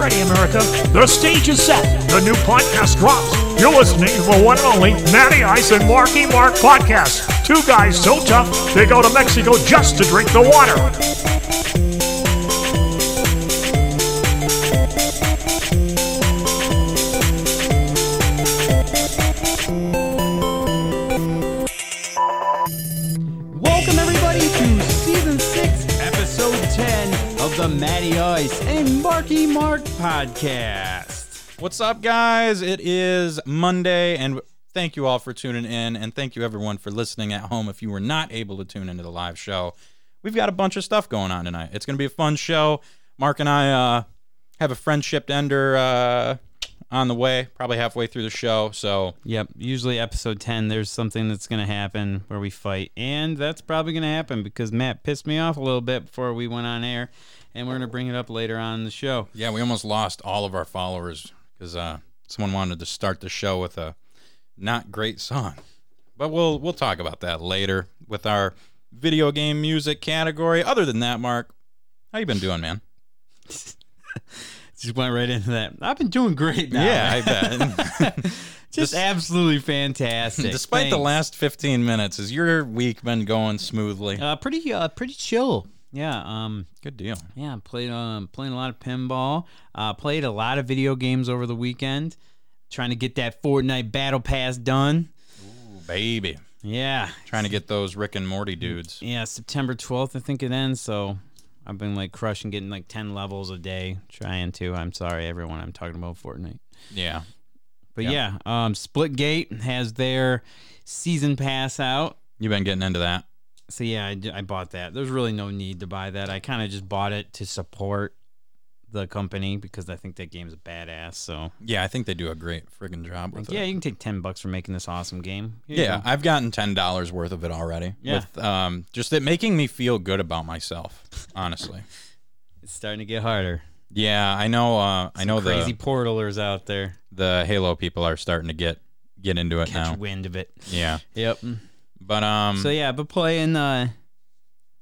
ready, America. The stage is set. The new podcast drops. You're listening to the one and only Matty Ice and Marky Mark podcast. Two guys so tough, they go to Mexico just to drink the water. The Matty Ice and Marky Mark podcast. What's up, guys? It is Monday, and thank you all for tuning in, and thank you everyone for listening at home. If you were not able to tune into the live show, we've got a bunch of stuff going on tonight. It's going to be a fun show. Mark and I have a friendship ender on the way, probably halfway through the show. So, yep, usually episode 10, there's something that's going to happen where we fight, and that's probably going to happen because Matt pissed me off a little bit before we went on air. And we're going to bring it up later on in the show. Yeah, we almost lost all of our followers because someone wanted to start the show with a not great song. But we'll talk about that later with our video game music category. Other than that, Mark, how you been doing, man? Just went right into that. I've been doing great now. Yeah, man. I bet. Just absolutely fantastic. Despite the last 15 minutes, has your week been going smoothly? Pretty chill. Yeah, good deal. Yeah, playing a lot of pinball. Played a lot of video games over the weekend. Trying to get that Fortnite Battle Pass done. Ooh, baby. Yeah. Trying to get those Rick and Morty dudes. Yeah, September 12th, I think it ends, so I've been like crushing, getting like 10 levels a day, trying to. I'm sorry, everyone, I'm talking about Fortnite. Yeah. But yeah, Splitgate has their season pass out. You've been getting into that. So, yeah, I bought that. There's really no need to buy that. I kind of just bought it to support the company because I think that game's a badass. So yeah, I think they do a great friggin' job with it. Yeah, you can take $10 for making this awesome game. Here you go. I've gotten $10 worth of it already. Yeah. With, just it making me feel good about myself, honestly. It's starting to get harder. Yeah, I know. I know the crazy portalers out there. The Halo people are starting to get into it. Catch wind of it. Yeah. Yep. But so yeah, been playing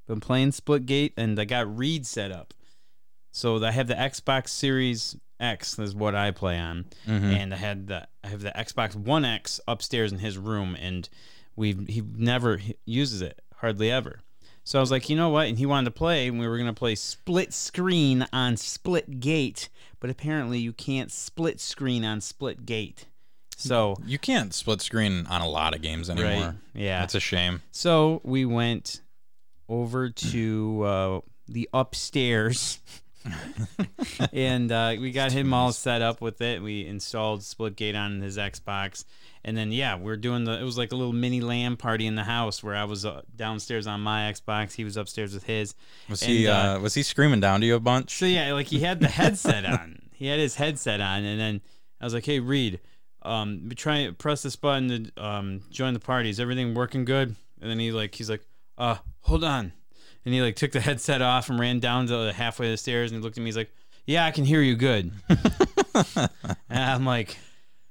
Splitgate, and I got Reed set up. So I have the Xbox Series X, that's what I play on, and I have the Xbox One X upstairs in his room, and he never uses it, hardly ever. So I was like, you know what? And he wanted to play, and we were gonna play split screen on Splitgate, but apparently you can't split screen on Splitgate. So you can't split screen on a lot of games anymore. Right? Yeah, that's a shame. So we went over to the upstairs, and we got him all set up with it. We installed Splitgate on his Xbox, and then we're doing it was like a little mini LAN party in the house where I was downstairs on my Xbox, he was upstairs with his. Was he screaming down to you a bunch? So yeah, like he had the headset on. He had his headset on, and then I was like, "Hey, Reed, try to press this button to join the party. Is everything working good?" And then he's like, hold on. And he like took the headset off and ran down to the halfway of the stairs, and he looked at me, he's like, "Yeah, I can hear you good." And I'm like,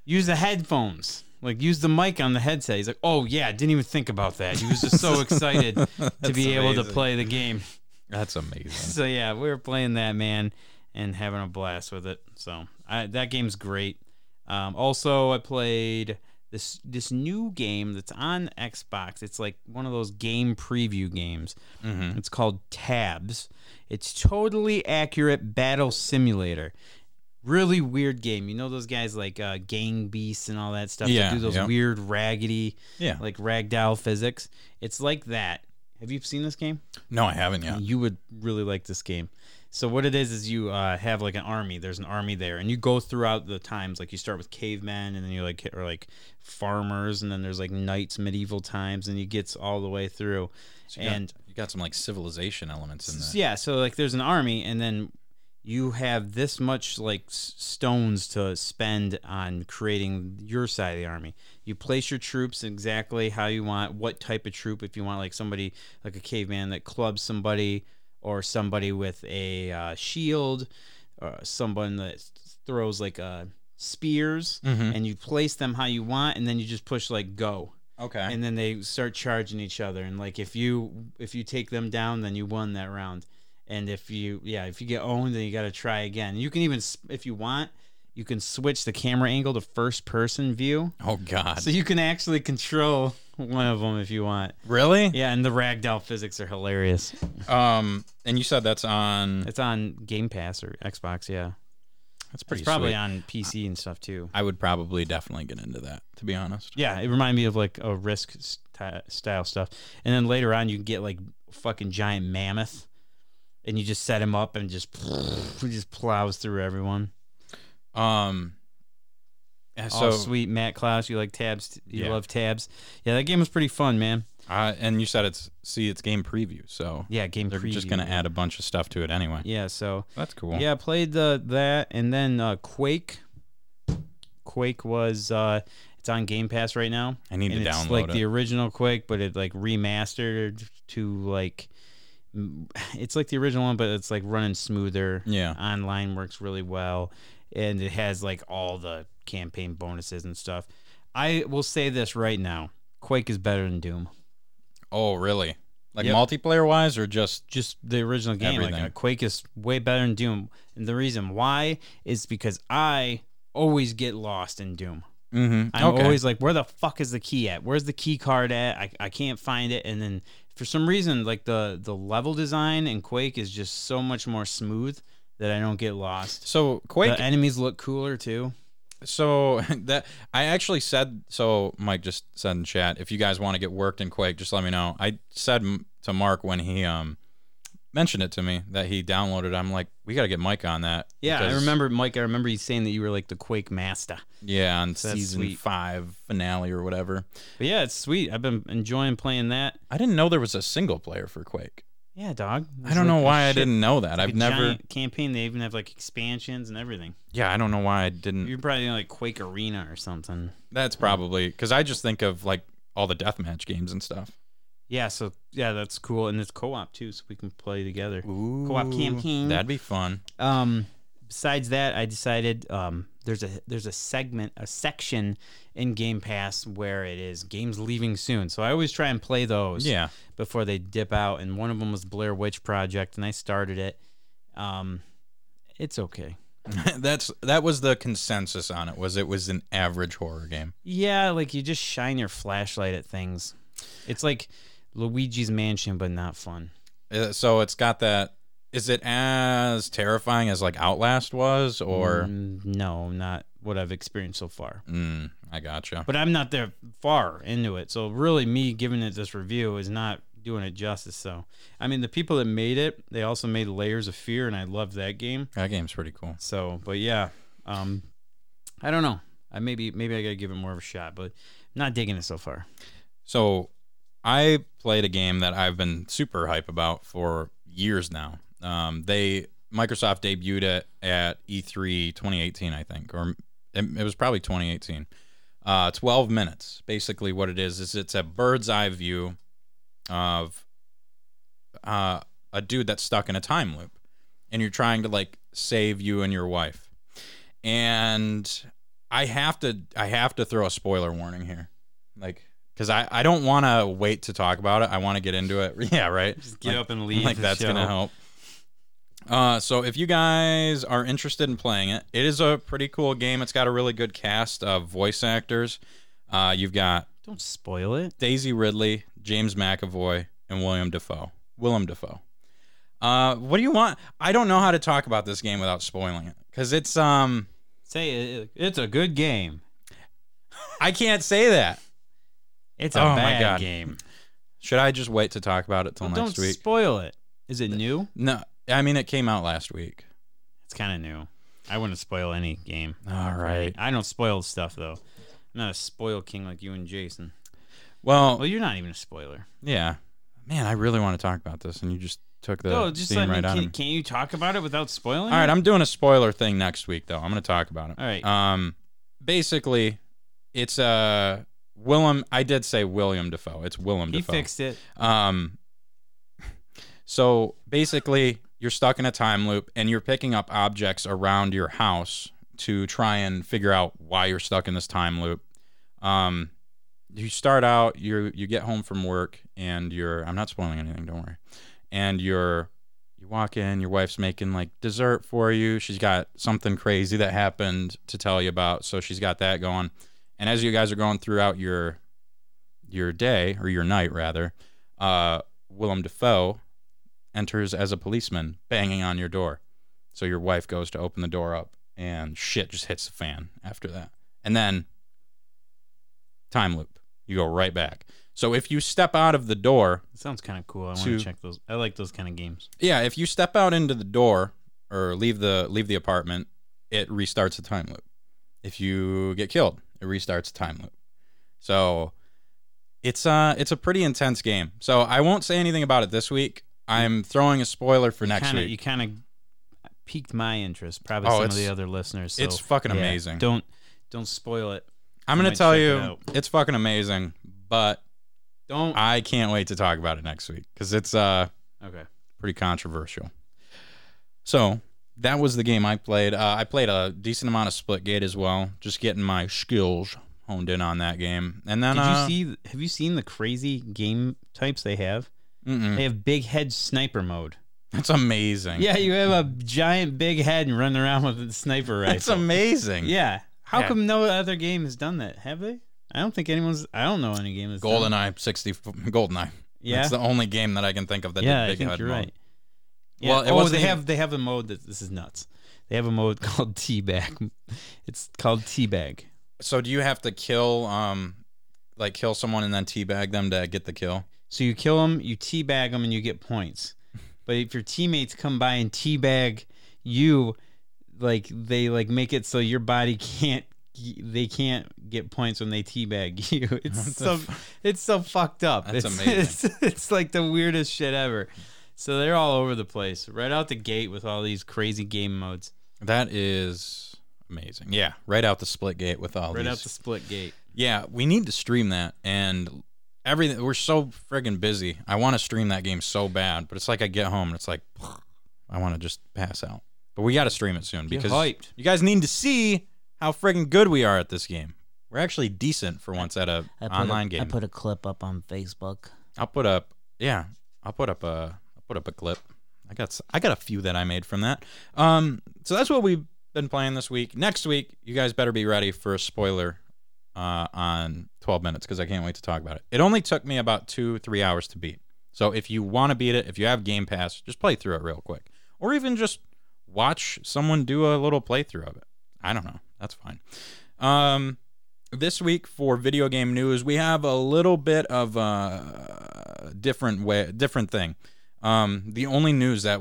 "Use the headphones. Like, use the mic on the headset." He's like, "Oh yeah, I didn't even think about that." He was just so excited to be able to play the game. That's amazing. So yeah, we were playing that, man, and having a blast with it. So that game's great. Also, I played this new game that's on Xbox. It's like one of those game preview games. Mm-hmm. It's called Tabs. It's Totally Accurate Battle Simulator. Really weird game. You know those guys like Gang Beasts and all that stuff that do those weird raggedy, like ragdoll physics? It's like that. Have you seen this game? No, I haven't yet. You would really like this game. So what it is you have like an army. There's an army there, and you go throughout the times. Like you start with cavemen, and then you like farmers, and then there's like knights, medieval times, and you get all the way through. So you got some like civilization elements in there. Yeah, so like there's an army, and then you have this much like stones to spend on creating your side of the army. You place your troops exactly how you want. What type of troop? If you want like somebody like a caveman that clubs somebody, or somebody with a shield, or someone that throws like spears, and you place them how you want, and then you just push like go. Okay. And then they start charging each other, and like if you take them down, then you won that round. And if you get owned, then you got to try again. You can even, if you want, you can switch the camera angle to first-person view. Oh, God. So you can actually control one of them if you want. Really? Yeah, and the ragdoll physics are hilarious. And you said that's on... It's on Game Pass or Xbox, yeah. That's pretty sweet. It's probably on PC and stuff, too. I would probably definitely get into that, to be honest. Yeah, it reminded me of, like, a Risk-style stuff. And then later on, you can get, like, fucking giant mammoth. And you just set him up and just plows through everyone. So, oh, sweet Matt Klaus, you like tabs? You love tabs? Yeah, that game was pretty fun, man. And you said it's game preview, so yeah, they're just gonna add a bunch of stuff to it anyway. Yeah, so that's cool. Yeah, I played that, and then Quake. Quake was it's on Game Pass right now. I need to download it. It's like the original Quake, but it like remastered to like. It's like the original one, but it's like running smoother. Yeah, online works really well, and it has like all the campaign bonuses and stuff. I will say this right now: Quake is better than Doom. Oh, really? Like multiplayer wise, or just the original game? Everything. Like Quake is way better than Doom, and the reason why is because I always get lost in Doom. Mm-hmm. I'm always like, where the fuck is the key at? Where's the key card at? I can't find it, and then. For some reason, like the level design in Quake is just so much more smooth that I don't get lost. So Quake, the enemies look cooler too. So that I actually said. So Mike just said in chat, if you guys want to get worked in Quake, just let me know. I said to Mark when he mentioned it to me that he downloaded. I'm like, we got to get Mike on that. Yeah, I remember Mike. I remember you saying that you were like the Quake master. Yeah, on season 5 finale or whatever. But yeah, it's sweet. I've been enjoying playing that. I didn't know there was a single player for Quake. Yeah, dog. I don't know why I didn't know that. I've never campaign. They even have like expansions and everything. Yeah, I don't know why I didn't. You're probably like Quake Arena or something. That's probably because I just think of like all the deathmatch games and stuff. Yeah, so, yeah, that's cool. And it's co-op, too, so we can play together. Ooh, co-op campaign. That'd be fun. Besides that, I decided there's a segment, a section in Game Pass where it is games leaving soon. So I always try and play those before they dip out. And one of them was Blair Witch Project, and I started it. It's okay. That was the consensus on it was an average horror game. Yeah, like you just shine your flashlight at things. It's like Luigi's Mansion, but not fun. So it's got that. Is it as terrifying as like Outlast was, or no? Not what I've experienced so far. I gotcha. But I'm not that far into it, so really, me giving it this review is not doing it justice. So, I mean, the people that made it, they also made Layers of Fear, and I love that game. That game's pretty cool. So, but yeah, I don't know. I maybe I gotta give it more of a shot, but I'm not digging it so far. So I played a game that I've been super hype about for years now. Microsoft debuted it at E3 2018, I think, or it was probably 2018. 12 Minutes, basically what it is it's a bird's eye view of a dude that's stuck in a time loop, and you're trying to, like, save you and your wife. And I have to throw a spoiler warning here. Like... Because I don't want to wait to talk about it. I want to get into it. Yeah, right? Just get up and leave. Like, that's going to help. So if you guys are interested in playing it, it is a pretty cool game. It's got a really good cast of voice actors. You've got... Don't spoil it. Daisy Ridley, James McAvoy, and Willem Dafoe. What do you want? I don't know how to talk about this game without spoiling it. Because it's... Say, it's a good game. I can't say that. It's a bad game. Should I just wait to talk about it till next week? Don't spoil it. Is it new? No. I mean, it came out last week. It's kind of new. I wouldn't spoil any game. All right. I don't spoil stuff, though. I'm not a spoil king like you and Jason. Well, you're not even a spoiler. Yeah. Man, I really want to talk about this, and you just took the scene right out of me. Can't you talk about it without spoiling it? All right, I'm doing a spoiler thing next week, though. I'm going to talk about it. All right. Basically, it's a... I did say William Dafoe. It's Willem Dafoe. He fixed it. So basically, you're stuck in a time loop, and you're picking up objects around your house to try and figure out why you're stuck in this time loop. You start out, you get home from work, and I'm not spoiling anything, don't worry. And you're You walk in, your wife's making like dessert for you. She's got something crazy that happened to tell you about. So she's got that going. And as you guys are going throughout your day, or your night rather, Willem Dafoe enters as a policeman banging on your door. So your wife goes to open the door up and shit just hits the fan after that. And then time loop. You go right back. So if you step out of the door... It sounds kind of cool. I want to check those. I like those kind of games. Yeah, if you step out into the door or leave the apartment, it restarts the time loop. If you get killed, it restarts the time loop. So it's a pretty intense game. So I won't say anything about it this week. I'm throwing a spoiler for next week. You kind of piqued my interest. Probably some of the other listeners. So, it's fucking amazing. Don't spoil it. I'm going to tell you, it's fucking amazing, but I can't wait to talk about it next week because it's pretty controversial. So that was the game I played. I played a decent amount of Splitgate as well, just getting my skills honed in on that game. And then have you seen the crazy game types they have? Mm-mm. They have big head sniper mode. That's amazing. Yeah, you have a giant big head and running around with a sniper rifle. That's amazing. Yeah. How come no other game has done that? Have they? I don't think anyone's... I don't know any game that's done that. GoldenEye. Yeah? That's the only game that I can think of that did big head. Yeah, I think you're right. Yeah. Well, they have a mode that... This is nuts. They have a mode called Teabag. It's called Teabag. So do you have to kill someone and then teabag them to get the kill? So you kill them, you teabag them, and you get points. But if your teammates come by and teabag you... They make it so your body can't get points when they teabag you. It's so fucked up. That's amazing. It's like the weirdest shit ever. So they're all over the place, right out the gate with all these crazy game modes. That is amazing. Yeah, right out the Splitgate with all these. Right out the Splitgate. Yeah, we need to stream that and everything. We're so friggin' busy. I want to stream that game so bad, but it's like I get home and it's like I want to just pass out. But we got to stream it soon because you guys need to see how friggin' good we are at this game. We're actually decent for once at an online game. I put a clip up on Facebook. I'll put up a clip. I got a few that I made from that. So that's what we've been playing this week. Next week, you guys better be ready for a spoiler on 12 minutes because I can't wait to talk about it. It only took me about 2-3 hours to beat. So if you want to beat it, if you have Game Pass, just play through it real quick, or even just watch someone do a little playthrough of it. I don't know. That's fine. This week for video game news, we have a little bit of a different thing. The only news that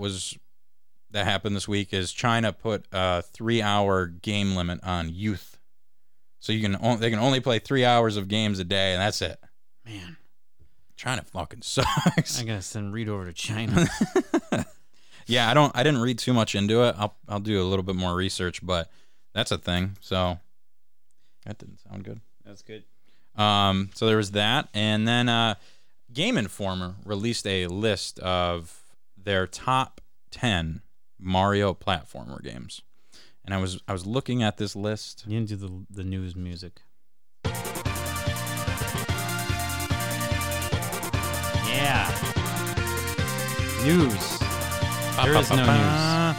happened this week is China put a 3-hour game limit on youth, so they can only play 3 hours of games a day, and that's it. Man, China fucking sucks. I gotta send Reed over to China. Yeah, I didn't read too much into it. I'll do a little bit more research, but that's a thing. So that didn't sound good. That's good. So there was that, and then Game Informer released a list of their top 10 Mario platformer games, and I was looking at this list. You didn't do the news music. Yeah. News. There is no news.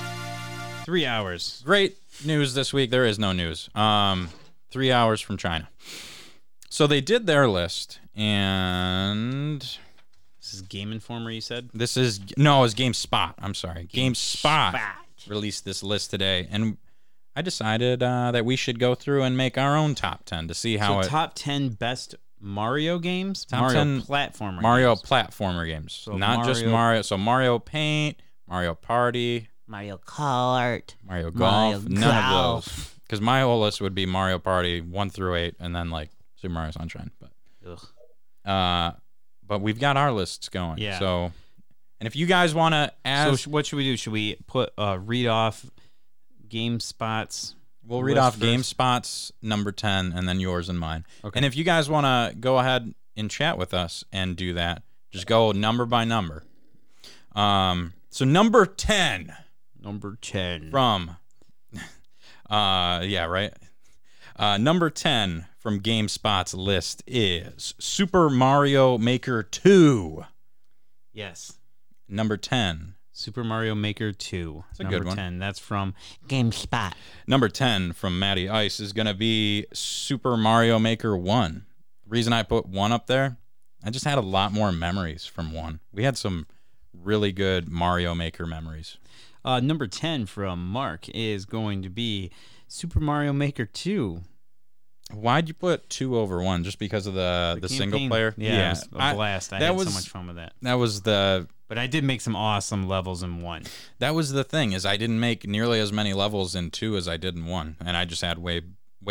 3 hours. Great news this week. There is no news. 3 hours from China. So they did their list, and this is Game Informer. You said this is it's GameSpot. I'm sorry, GameSpot released this list today, and I decided that we should go through and make our own top 10 to see how top 10 best Mario games, Mario platformer games. So not just Mario. So Mario Paint. Mario Party, Mario Kart, Mario Golf, none of those. Because my whole list would be Mario Party 1 through 8, and then like Super Mario Sunshine. But we've got our lists going. Yeah. So, and if you guys want to ask, so what should we do? Should we put read off GameSpot's? We'll read off GameSpot's number 10, and then yours and mine. Okay. And if you guys want to go ahead and chat with us and do that, just go number by number. So number 10. Number 10. From number 10 from GameSpot's list is Super Mario Maker 2. Yes. Number 10. Super Mario Maker 2. That's a good one. Number 10. That's from GameSpot. Number 10 from Matty Ice is going to be Super Mario Maker 1. The reason I put 1 up there, I just had a lot more memories from 1. We had some really good Mario Maker memories. Number 10 from Mark is going to be Super Mario Maker 2. Why'd you put 2 over 1? Just because of the single player? Yeah, it was a blast. I had so much fun with that. That was the... But I did make some awesome levels in 1. That was the thing, is I didn't make nearly as many levels in 2 as I did in 1. And I just had way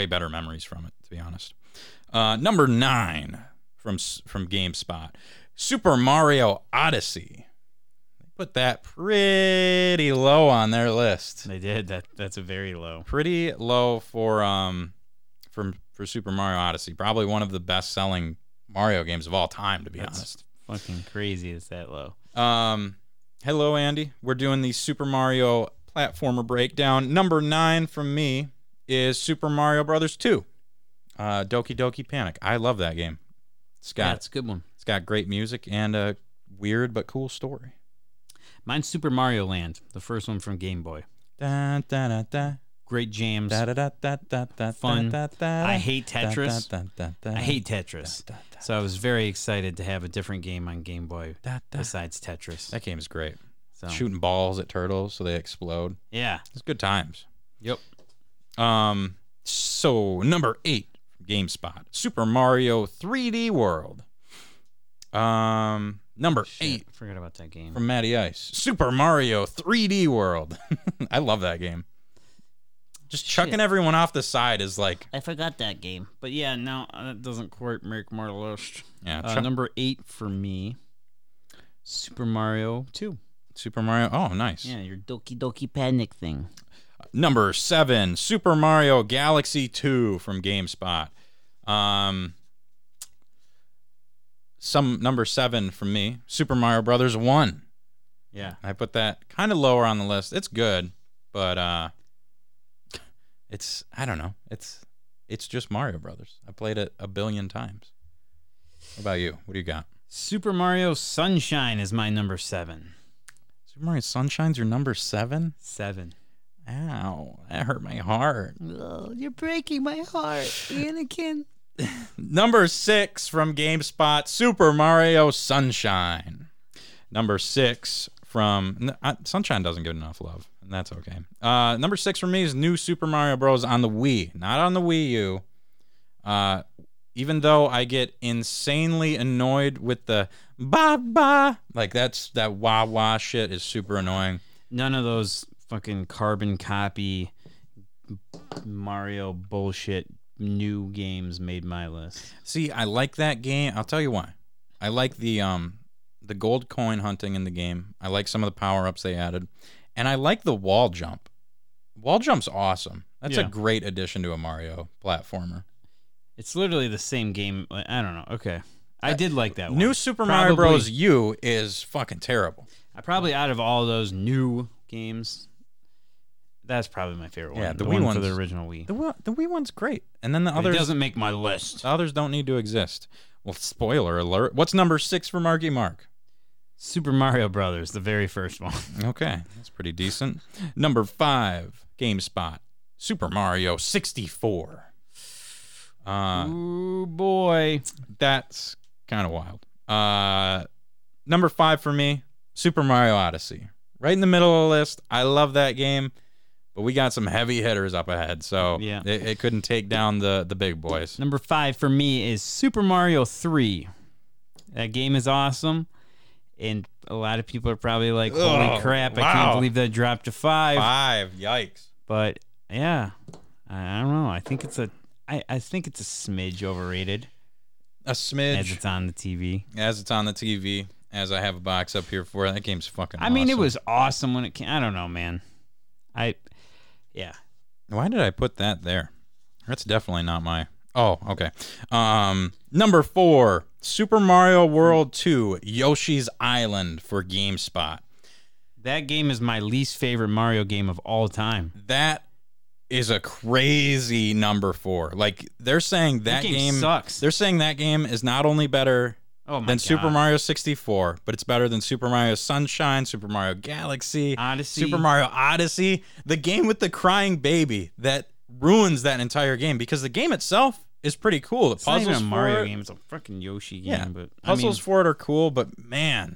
better memories from it, to be honest. Number 9 from GameSpot. Super Mario Odyssey. They put that pretty low on their list. They did. That's a very low. Pretty low for Super Mario Odyssey. Probably one of the best-selling Mario games of all time, to be honest. Fucking crazy it's that low. Hello, Andy. We're doing the Super Mario platformer breakdown. Number 9 from me is Super Mario Bros. 2. Doki Doki Panic. I love that game. It's a good one. It's got great music and a weird but cool story. Mine's Super Mario Land, the first one from Game Boy. Da, da, da, da. Great jams. Da, da, da, da, da, da, fun. Da, da, da, I hate Tetris. Da, da, da, da, da, I hate Tetris. Da, da, da, so I was very excited to have a different game on Game Boy besides Tetris. That game is great. So. Shooting balls at turtles so they explode. Yeah. It's good times. Yep. So number 8. GameSpot. Super Mario 3D World. Number 8. Forgot about that game. From Matty Ice. Super Mario 3D World. I love that game. Just chucking everyone off the side is like... I forgot that game. But yeah, no, that doesn't quite make my list. Yeah. Number 8 for me. Super Mario 2. Super Mario... Oh, nice. Yeah, your Doki Doki Panic thing. Number 7, Super Mario Galaxy 2 from GameSpot. Number 7 from me, Super Mario Brothers 1. Yeah. I put that kind of lower on the list. It's good, but it's, I don't know. It's just Mario Brothers. I played it a billion times. What about you? What do you got? Super Mario Sunshine is my number 7. Super Mario Sunshine's your number 7? 7. Ow, that hurt my heart. Oh, you're breaking my heart, Anakin. Number 6 from GameSpot, Super Mario Sunshine. Number 6 from... Sunshine doesn't get enough love, and that's okay. Number 6 for me is New Super Mario Bros. On the Wii. Not on the Wii U. Even though I get insanely annoyed with the ba-ba. Like, that wah-wah shit is super annoying. None of those... fucking carbon copy Mario bullshit new games made my list. See, I like that game. I'll tell you why. I like the gold coin hunting in the game. I like some of the power-ups they added. And I like the wall jump. Wall jump's awesome. That's a great addition to a Mario platformer. It's literally the same game. I don't know. Okay. I did like that one. New Super Mario Bros. U is fucking terrible. I probably, out of all those new games... That's probably my favorite one. Yeah, the Wii one for the original Wii. The Wii one's great. And then the others... It doesn't make my list. The others don't need to exist. Well, spoiler alert. What's number 6 for Marky Mark? Super Mario Brothers, the very first one. Okay, that's pretty decent. Number 5, GameSpot. Super Mario 64. Ooh, boy. That's kind of wild. Number 5 for me, Super Mario Odyssey. Right in the middle of the list. I love that game. But we got some heavy hitters up ahead, so it couldn't take down the big boys. Number 5 for me is Super Mario 3. That game is awesome, and a lot of people are probably like, holy crap, I can't believe that dropped to 5. 5, yikes. But, yeah, I don't know. I think it's a smidge overrated. A smidge. As it's on the TV. As I have a box up here for it. That game's fucking awesome. I mean, it was awesome when it came. I don't know, man. Yeah. Why did I put that there? That's definitely not my... Oh, okay. Number 4, Super Mario World 2, Yoshi's Island for GameSpot. That game is my least favorite Mario game of all time. That is a crazy number 4. Like, they're saying that game sucks. They're saying that game is not only better Oh my God. Super Mario 64, but it's better than Super Mario Sunshine, Super Mario Galaxy, Odyssey. Super Mario Odyssey, the game with the crying baby that ruins that entire game because the game itself is pretty cool. The it's puzzles not even a Mario game, it's a fucking Yoshi game. Yeah, but puzzles for it are cool, but man,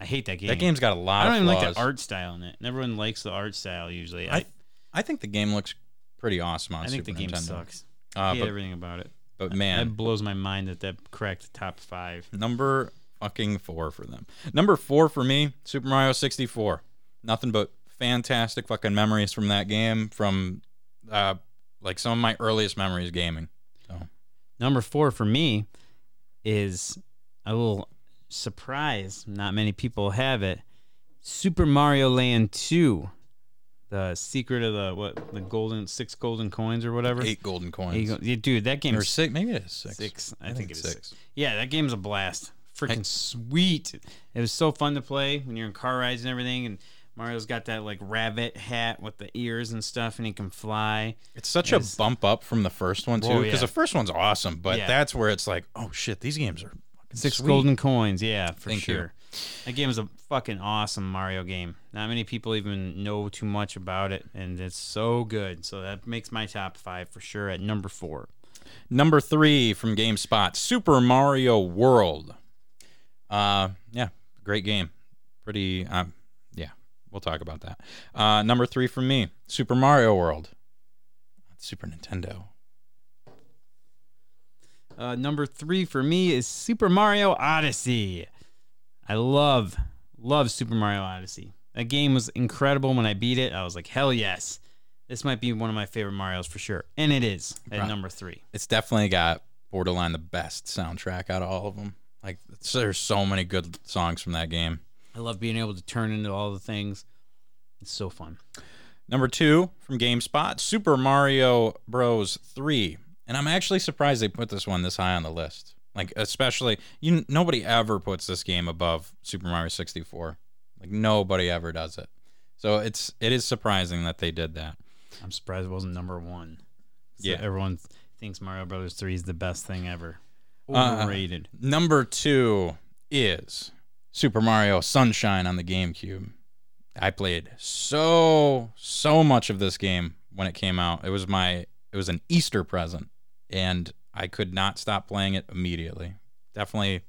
I hate that game. That game's got a lot of flaws. I don't even like the art style in it. And everyone likes the art style usually. I think the game looks pretty awesome on Super Nintendo. I think the game sucks. I hate everything about it. But man, that blows my mind that cracked top five. Number fucking four for them. Number four for me, Super Mario 64. Nothing but fantastic fucking memories from that game, from like some of my earliest memories gaming. So number four for me is a little surprise. Not many people have it. Super Mario Land 2. The secret of the six golden coins or whatever. 8 golden coins. Dude, that game is 6. Maybe it is 6. I think it is six. Yeah, that game's a blast. Freaking sweet. It was so fun to play when you're in car rides and everything. And Mario's got that like rabbit hat with the ears and stuff, and he can fly. It's such a bump up from the first one too, because the first one's awesome, but that's where it's like, oh shit, these games are fucking sweet. Golden coins. Yeah, for sure. That game is a fucking awesome Mario game. Not many people even know too much about it, and it's so good. So that makes my top five for sure at number four. Number three from GameSpot, Super Mario World. Yeah, great game. Pretty, yeah, we'll talk about that. Number three from me, Super Mario World. Super Nintendo. Number three for me is Super Mario Odyssey. I love Super Mario Odyssey. That game was incredible. When I beat it, I was like, hell yes. This might be one of my favorite Marios for sure. And it is at number three. It's definitely got borderline the best soundtrack out of all of them. Like, there's so many good songs from that game. I love being able to turn into all the things. It's so fun. Number two from GameSpot, Super Mario Bros. 3. And I'm actually surprised they put this one this high on the list. Like, especially, nobody ever puts this game above Super Mario 64. Like, nobody ever does it. So it is surprising that they did that. I'm surprised it wasn't number one. So yeah. Everyone thinks Mario Bros. 3 is the best thing ever. Overrated. Number two is Super Mario Sunshine on the GameCube. I played so much of this game when it came out. It was an Easter present, and I could not stop playing it immediately. Definitely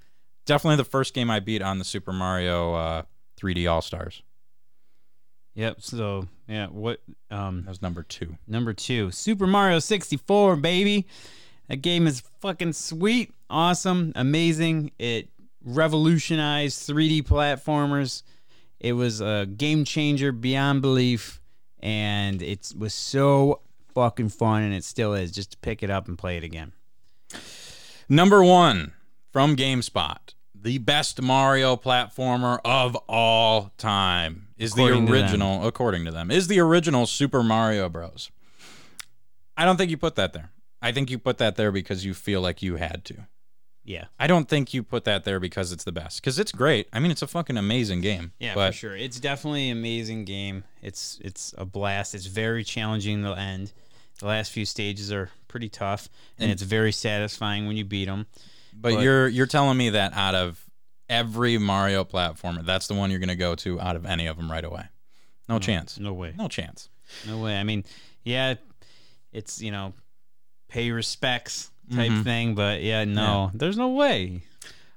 the first game I beat on the Super Mario 3D All-Stars. Yep, so, yeah, what... that was number two. Number two, Super Mario 64, baby. That game is fucking sweet, awesome, amazing. It revolutionized 3D platformers. It was a game changer beyond belief, and it was so fucking fun, and it still is. Just to pick it up and play it again. Number one from GameSpot, the best Mario platformer of all time is the original Super Mario Bros. I don't think you put that there. I think you put that there because you feel like you had to. Yeah. I don't think you put that there because it's the best, because it's great. I mean, it's a fucking amazing game. Yeah, for sure. It's definitely an amazing game. It's a blast. It's very challenging to end. The last few stages are pretty tough, and it's very satisfying when you beat them. But you're telling me that out of every Mario platformer, that's the one you're going to go to out of any of them right away? No chance. No way. No chance. No way. I mean, yeah, it's, pay respects type thing, but yeah, no. Yeah. There's no way.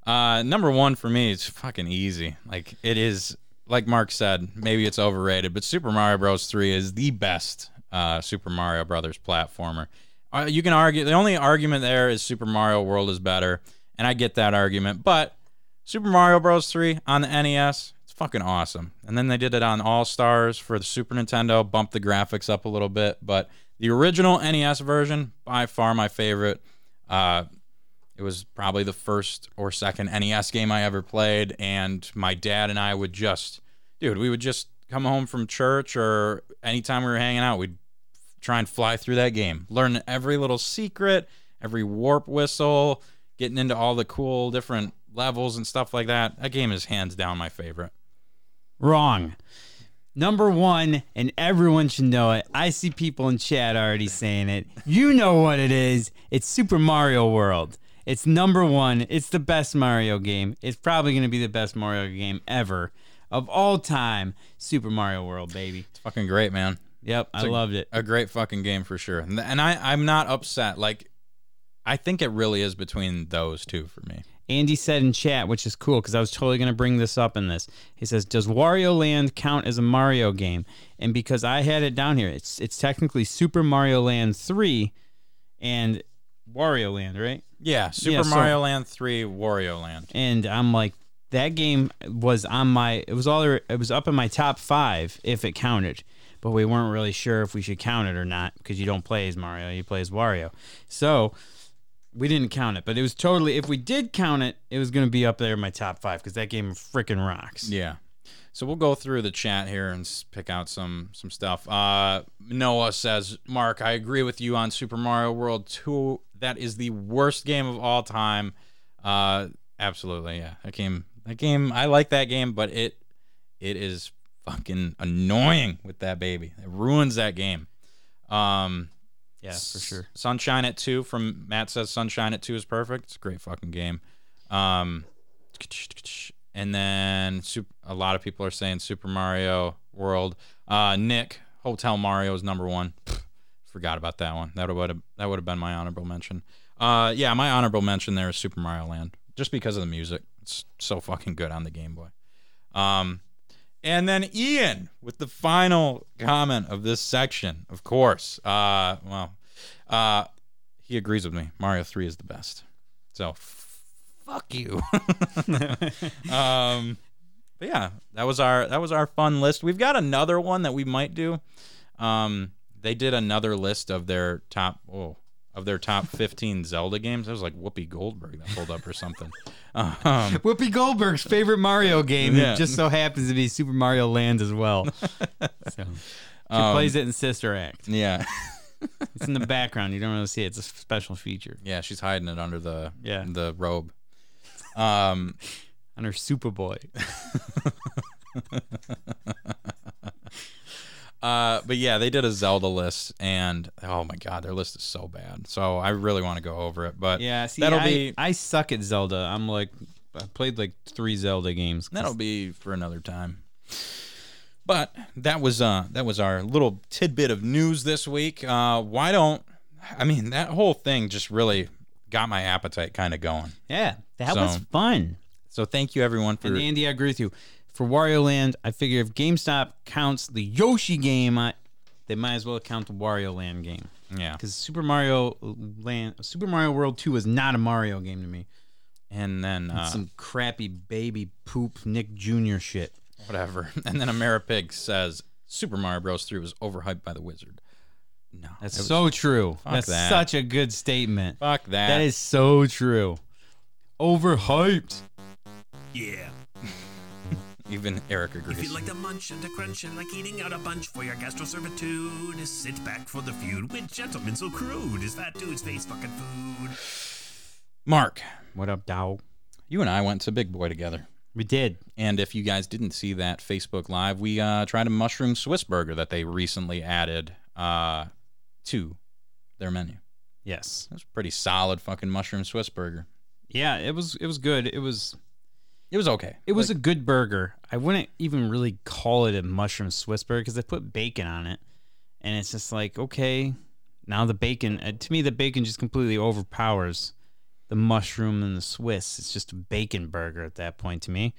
Number one for me, it's fucking easy. Like, it is, like Mark said, maybe it's overrated, but Super Mario Bros. 3 is the best Super Mario Brothers platformer. You can argue, the only argument there is Super Mario World is better, and I get that argument, but Super Mario Bros. 3 on the NES, it's fucking awesome. And then they did it on All-Stars for the Super Nintendo, bumped the graphics up a little bit, but the original NES version, by far my favorite. It was probably the first or second NES game I ever played, and my dad and I would just, come home from church or anytime we were hanging out, we'd try and fly through that game. Learn every little secret, every warp whistle, getting into all the cool different levels and stuff like that. That game is hands down my favorite. Wrong. Number one, and everyone should know it. I see people in chat already saying it. You know what it is. It's Super Mario World. It's number one. It's the best Mario game. It's probably going to be the best Mario game ever of all time. Super Mario World, baby. It's fucking great, man. Yep, I loved it. A great fucking game for sure. And I'm not upset. Like, I think it really is between those two for me. Andy said in chat, which is cool, because I was totally going to bring this up in this. He says, does Wario Land count as a Mario game? And because I had it down here, it's technically Super Mario Land 3 and Wario Land, right? Yeah, Mario Land 3, Wario Land. And I'm like, that game was on my, it was up in my top 5 if it counted. But we weren't really sure if we should count it or not, because you don't play as Mario, you play as Wario. So we didn't count it, but it was totally, if we did count it, it was going to be up there in my top 5, because that game freaking rocks. Yeah. So we'll go through the chat here and pick out some stuff. Noah says, Mark, I agree with you on Super Mario World 2. That is the worst game of all time. Absolutely, yeah. That game, I like that game, but it is fucking annoying with that baby. It ruins that game. Yeah, for sure. Sunshine at 2 from Matt says Sunshine at 2 is perfect. It's a great fucking game. And then a lot of people are saying Super Mario World. Nick, Hotel Mario is number 1. Forgot about that one. That would have been my honorable mention. Yeah, my honorable mention there is Super Mario Land, just because of the music. It's so fucking good on the Game Boy. And then Ian with the final comment of this section, of course. He agrees with me. Mario 3 is the best. So, fuck you. But yeah, that was our fun list. We've got another one that we might do. They did another list of their top 15 Zelda games. That was like Whoopi Goldberg that pulled up or something. Whoopi Goldberg's favorite Mario game. Yeah. It just so happens to be Super Mario Land as well. So, she plays it in Sister Act. Yeah. It's in the background. You don't really see it. It's a special feature. Yeah, she's hiding it under the robe. On her Superboy. But yeah, they did a Zelda list, and oh my god, their list is so bad. So I really want to go over it, but yeah, see, I suck at Zelda. I'm like, I played like 3 Zelda games. That'll be for another time. But that was our little tidbit of news this week. That whole thing just really got my appetite kind of going. Yeah, that was fun. So thank you everyone for. And Andy, I agree with you. For Wario Land, I figure if GameStop counts the Yoshi game, they might as well count the Wario Land game. Yeah. Because Super Mario World 2 is not a Mario game to me. And then some crappy baby poop Nick Jr. shit. Whatever. And then Ameripig says, Super Mario Bros. 3 was overhyped by the Wizard. No. That's so true. That's such a good statement. Fuck that. That is so true. Overhyped. Yeah. Even Eric agrees. If you like to munch and to crunch and like eating out a bunch for your gastro servitude, sit back for the feud with gentlemen so crude as that dude's face fucking food. Mark. What up, Dow? You and I went to Big Boy together. We did. And if you guys didn't see that Facebook Live, we tried a mushroom Swiss burger that they recently added to their menu. Yes. It was a pretty solid fucking mushroom Swiss burger. Yeah, it was good. It was okay. It was a good burger. I wouldn't even really call it a mushroom Swiss burger because they put bacon on it. And it's just like, okay, now the bacon. To me, the bacon just completely overpowers the mushroom and the Swiss. It's just a bacon burger at that point to me.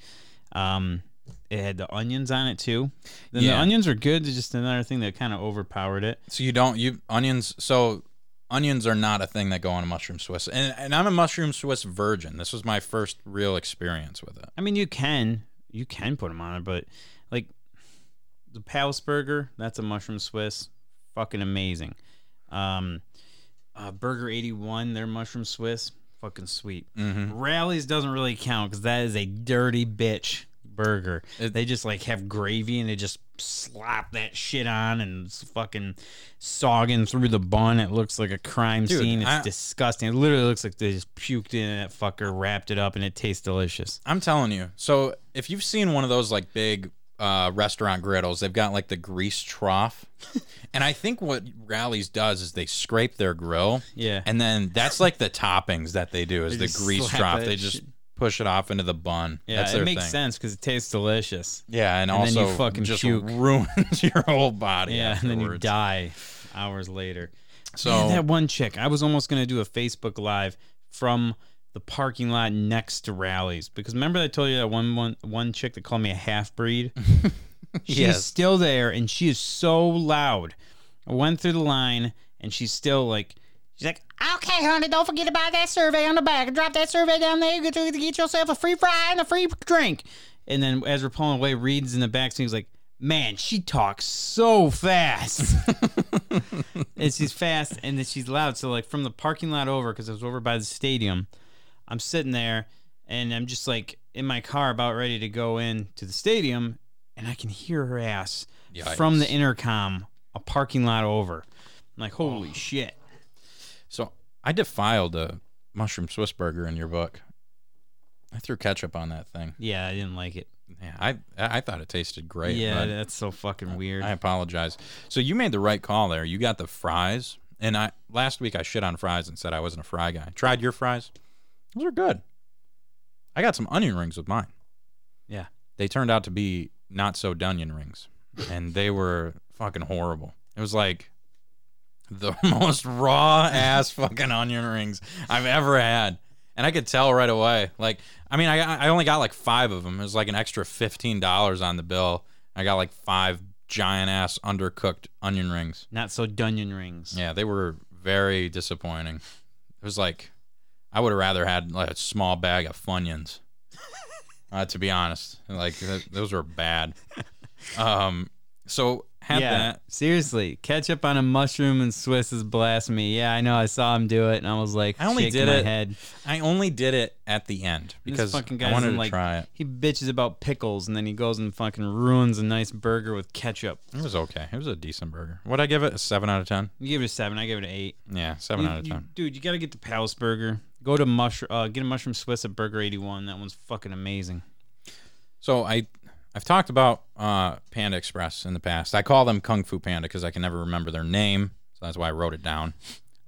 It had the onions on it too. The onions are good. It's just another thing that kind of overpowered it. So Onions are not a thing that go on a mushroom Swiss. And I'm a mushroom Swiss virgin. This was my first real experience with it. I mean, you can put them on it, but like the Palace Burger, that's a mushroom Swiss. Fucking amazing. Burger 81, their mushroom Swiss. Fucking sweet. Mm-hmm. Rally's doesn't really count because that is a dirty bitch burger. They just like have gravy and they just slop that shit on and it's fucking sogging through the bun. It looks like a crime scene. It's disgusting. It literally looks like they just puked in that fucker, wrapped it up, and it tastes delicious. I'm telling you. So if you've seen one of those like big restaurant griddles. They've got like the grease trough. And I think what Rally's does is they scrape their grill. Yeah. And then that's like the toppings that they do is the grease trough. They just push it off into the bun. Yeah, that's their makes sense because it tastes delicious. Yeah, and also then you fucking just puke. Ruins your whole body. Yeah, afterwards. And then you die hours later. So man, that one chick, I was almost gonna do a Facebook Live from the parking lot next to Rally's because remember I told you that one chick that called me a half breed. She's still there and she is so loud. I went through the line and she's like, okay, honey, don't forget about that survey on the back. Drop that survey down there. You get yourself a free fry and a free drink. And then as we're pulling away, Reed's in the back seat. He's like, man, she talks so fast. And she's fast and then she's loud. So like from the parking lot over, because I was over by the stadium, I'm sitting there and I'm just like in my car about ready to go in to the stadium and I can hear her ass from the intercom a parking lot over. I'm like, holy shit. So I defiled a mushroom Swiss burger in your book. I threw ketchup on that thing. Yeah, I didn't like it. Yeah, I thought it tasted great. Yeah, that's so fucking weird. I apologize. So you made the right call there. You got the fries. And last week I shit on fries and said I wasn't a fry guy. Tried your fries. Those are good. I got some onion rings with mine. Yeah. They turned out to be not so Dunion rings. And they were fucking horrible. It was like the most raw ass fucking onion rings I've ever had. And I could tell right away. Like, I mean, I only got like 5 of them. It was like an extra $15 on the bill. I got like 5 giant ass undercooked onion rings. Not so Dunion rings. Yeah, they were very disappointing. It was like, I would have rather had like a small bag of Funyuns, to be honest. Like those were bad. So had that. Seriously, ketchup on a mushroom and Swiss is blasphemy. Yeah, I know. I saw him do it, and I was like, I only did it at the end because this fucking guy I wanted to try it. He bitches about pickles, and then he goes and fucking ruins a nice burger with ketchup. It was okay. It was a decent burger. What'd I give it? A 7 out of 10. You gave it a 7. I gave it an 8. Yeah, 7 out of 10. Dude, you gotta get the Palace Burger. Go to get a mushroom Swiss at Burger 81. That one's fucking amazing. So I've talked about Panda Express in the past. I call them Kung Fu Panda because I can never remember their name, so that's why I wrote it down.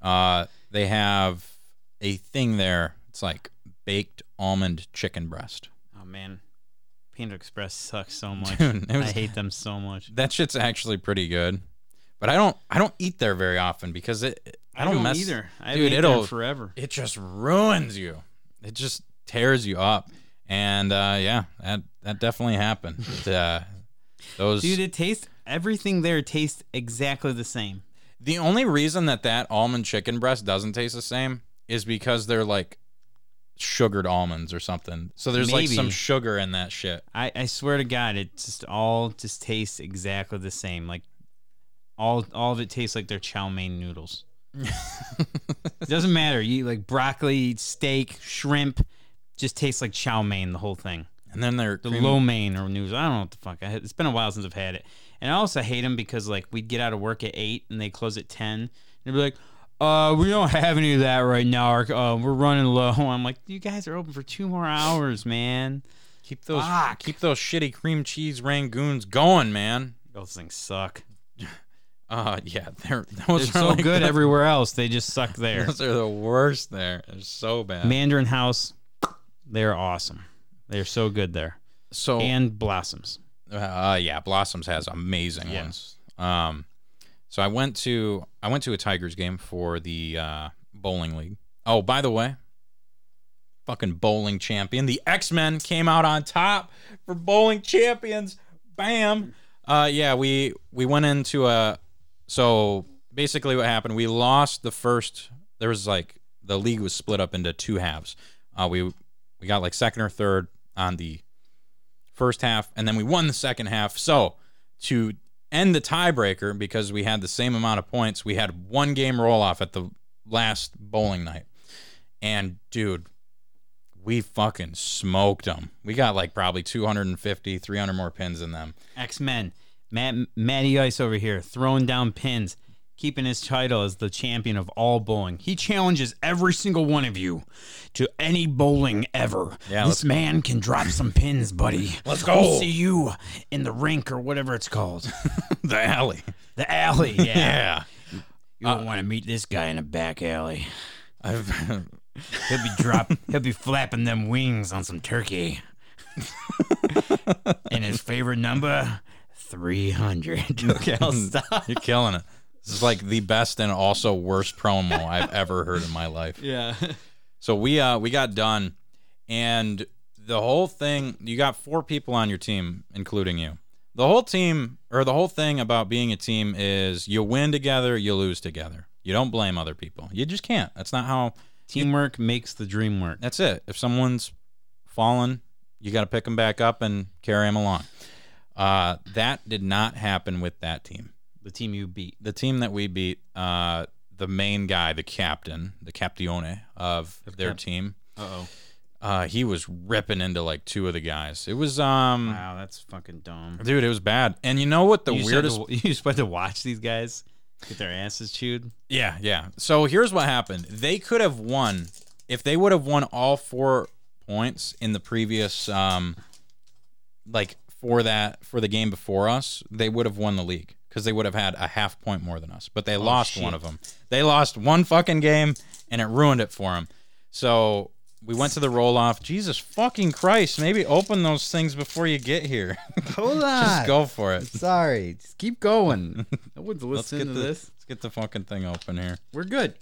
They have a thing there. It's like baked almond chicken breast. Oh man, Panda Express sucks so much. Dude, I hate them so much. That shit's actually pretty good, but I don't eat there very often because it. I don't mess either. Dude, it'll forever. It just ruins you. It just tears you up. And that definitely happened. Those dude, it tastes everything there tastes exactly the same. The only reason that almond chicken breast doesn't taste the same is because they're like sugared almonds or something. So there's like some sugar in that shit. I swear to God, it just tastes exactly the same. Like all of it tastes like their chow mein noodles. It doesn't matter. You eat like broccoli, steak, shrimp. Just tastes like chow mein, the whole thing. And then the lo mein or noodles. I don't know what the fuck. It's been a while since I've had it. And I also hate them because like we'd get out of work at 8 and they close at 10. And they'd be like, we don't have any of that right now. We're running low." I'm like, "You guys are open for 2 more hours, man. Keep those shitty cream cheese Rangoons going, man. Those things suck." They're so good everywhere else. They just suck there. Those are the worst there. They're so bad. Mandarin House. They're awesome. They're so good there. So and Blossoms. Blossoms has amazing ones. So I went to a Tigers game for the bowling league. Oh, by the way, fucking bowling champion. The X-Men came out on top for bowling champions. Bam. We went into so basically what happened, we lost the first. There was like the league was split up into 2 halves. We got like second or third on the first half, and then we won the second half. So to end the tiebreaker, because we had the same amount of points, we had 1 game roll-off at the last bowling night. And, dude, we fucking smoked them. We got like probably 250, 300 more pins than them. X-Men. Matty Ice over here throwing down pins. keeping his title as the champion of all bowling. He challenges every single one of you to any bowling ever. Yeah, this man can drop some pins, buddy. Let's go. We'll see you in the rink or whatever it's called. The alley. The alley, yeah. Yeah. You don't want to meet this guy in a back alley. He'll be flapping them wings on some turkey. And his favorite number, 300. Okay, I'll stop. You're killing it. This is like the best and also worst promo I've ever heard in my life. Yeah. So we got done, and the whole thing, you got four people on your team, including you. The whole team, or the whole thing about being a team is you win together, you lose together. You don't blame other people. You just can't. That's not how... Teamwork makes the dream work. That's it. If someone's fallen, you got to pick them back up and carry them along. That did not happen with that team. The team you beat. The team that we beat, the main guy, the captain, the captione of their team. Uh-oh. He was ripping into like two of the guys. It was wow, that's fucking dumb. Dude, it was bad. And you know what the weirdest... You just had to watch these guys get their asses chewed? Yeah, yeah. So here's what happened. They could have won. If they would have won all 4 points in the previous... for the game before us, they would have won the league because they would have had a half point more than us. But they lost one of them. They lost one fucking game, and it ruined it for them. So we went to the roll-off. Jesus fucking Christ, maybe open those things before you get here. Hold on. Just go for it. I'm sorry. Just keep going. No one's listening to this. Let's get the fucking thing open here. We're good.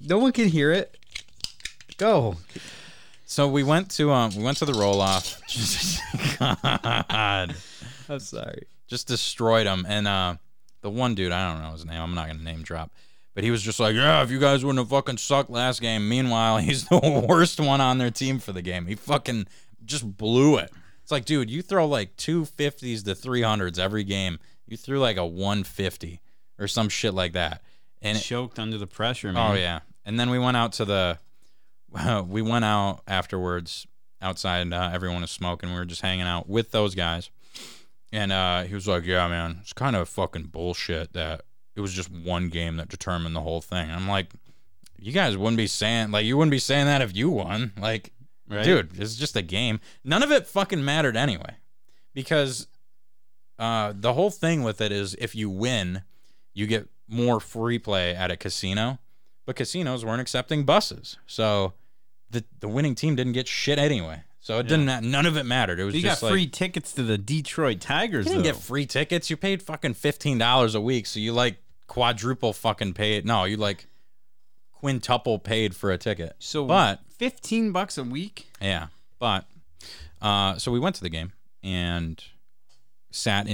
No one can hear it. Go. So we went to the roll-off. God. I'm sorry. Just destroyed them. And the one dude, I don't know his name. I'm not going to name drop. But he was just like, yeah, if you guys wouldn't have fucking sucked last game. Meanwhile, he's the worst one on their team for the game. He fucking just blew it. It's like, dude, you throw like 250s to 300s every game. You threw like a 150 or some shit like that. And choked under the pressure, man. Oh, yeah. And then we went out to the... we went out afterwards, outside, everyone was smoking. We were just hanging out with those guys. And he was like, yeah, man, it's kind of fucking bullshit that it was just one game that determined the whole thing. And I'm like, you guys wouldn't be saying, like, you wouldn't be saying that if you won. Like, right? Dude, it's just a game. None of it fucking mattered anyway. Because the whole thing with it is if you win, you get more free play at a casino. But casinos weren't accepting buses. So... The winning team didn't get shit anyway, so it didn't. None of it mattered. It was just got free tickets to the Detroit Tigers. You didn't get free tickets. You paid fucking $15 a week, so you like quadruple fucking paid. No, you like quintuple paid for a ticket. So, but $15 a week. Yeah, but so we went to the game and sat.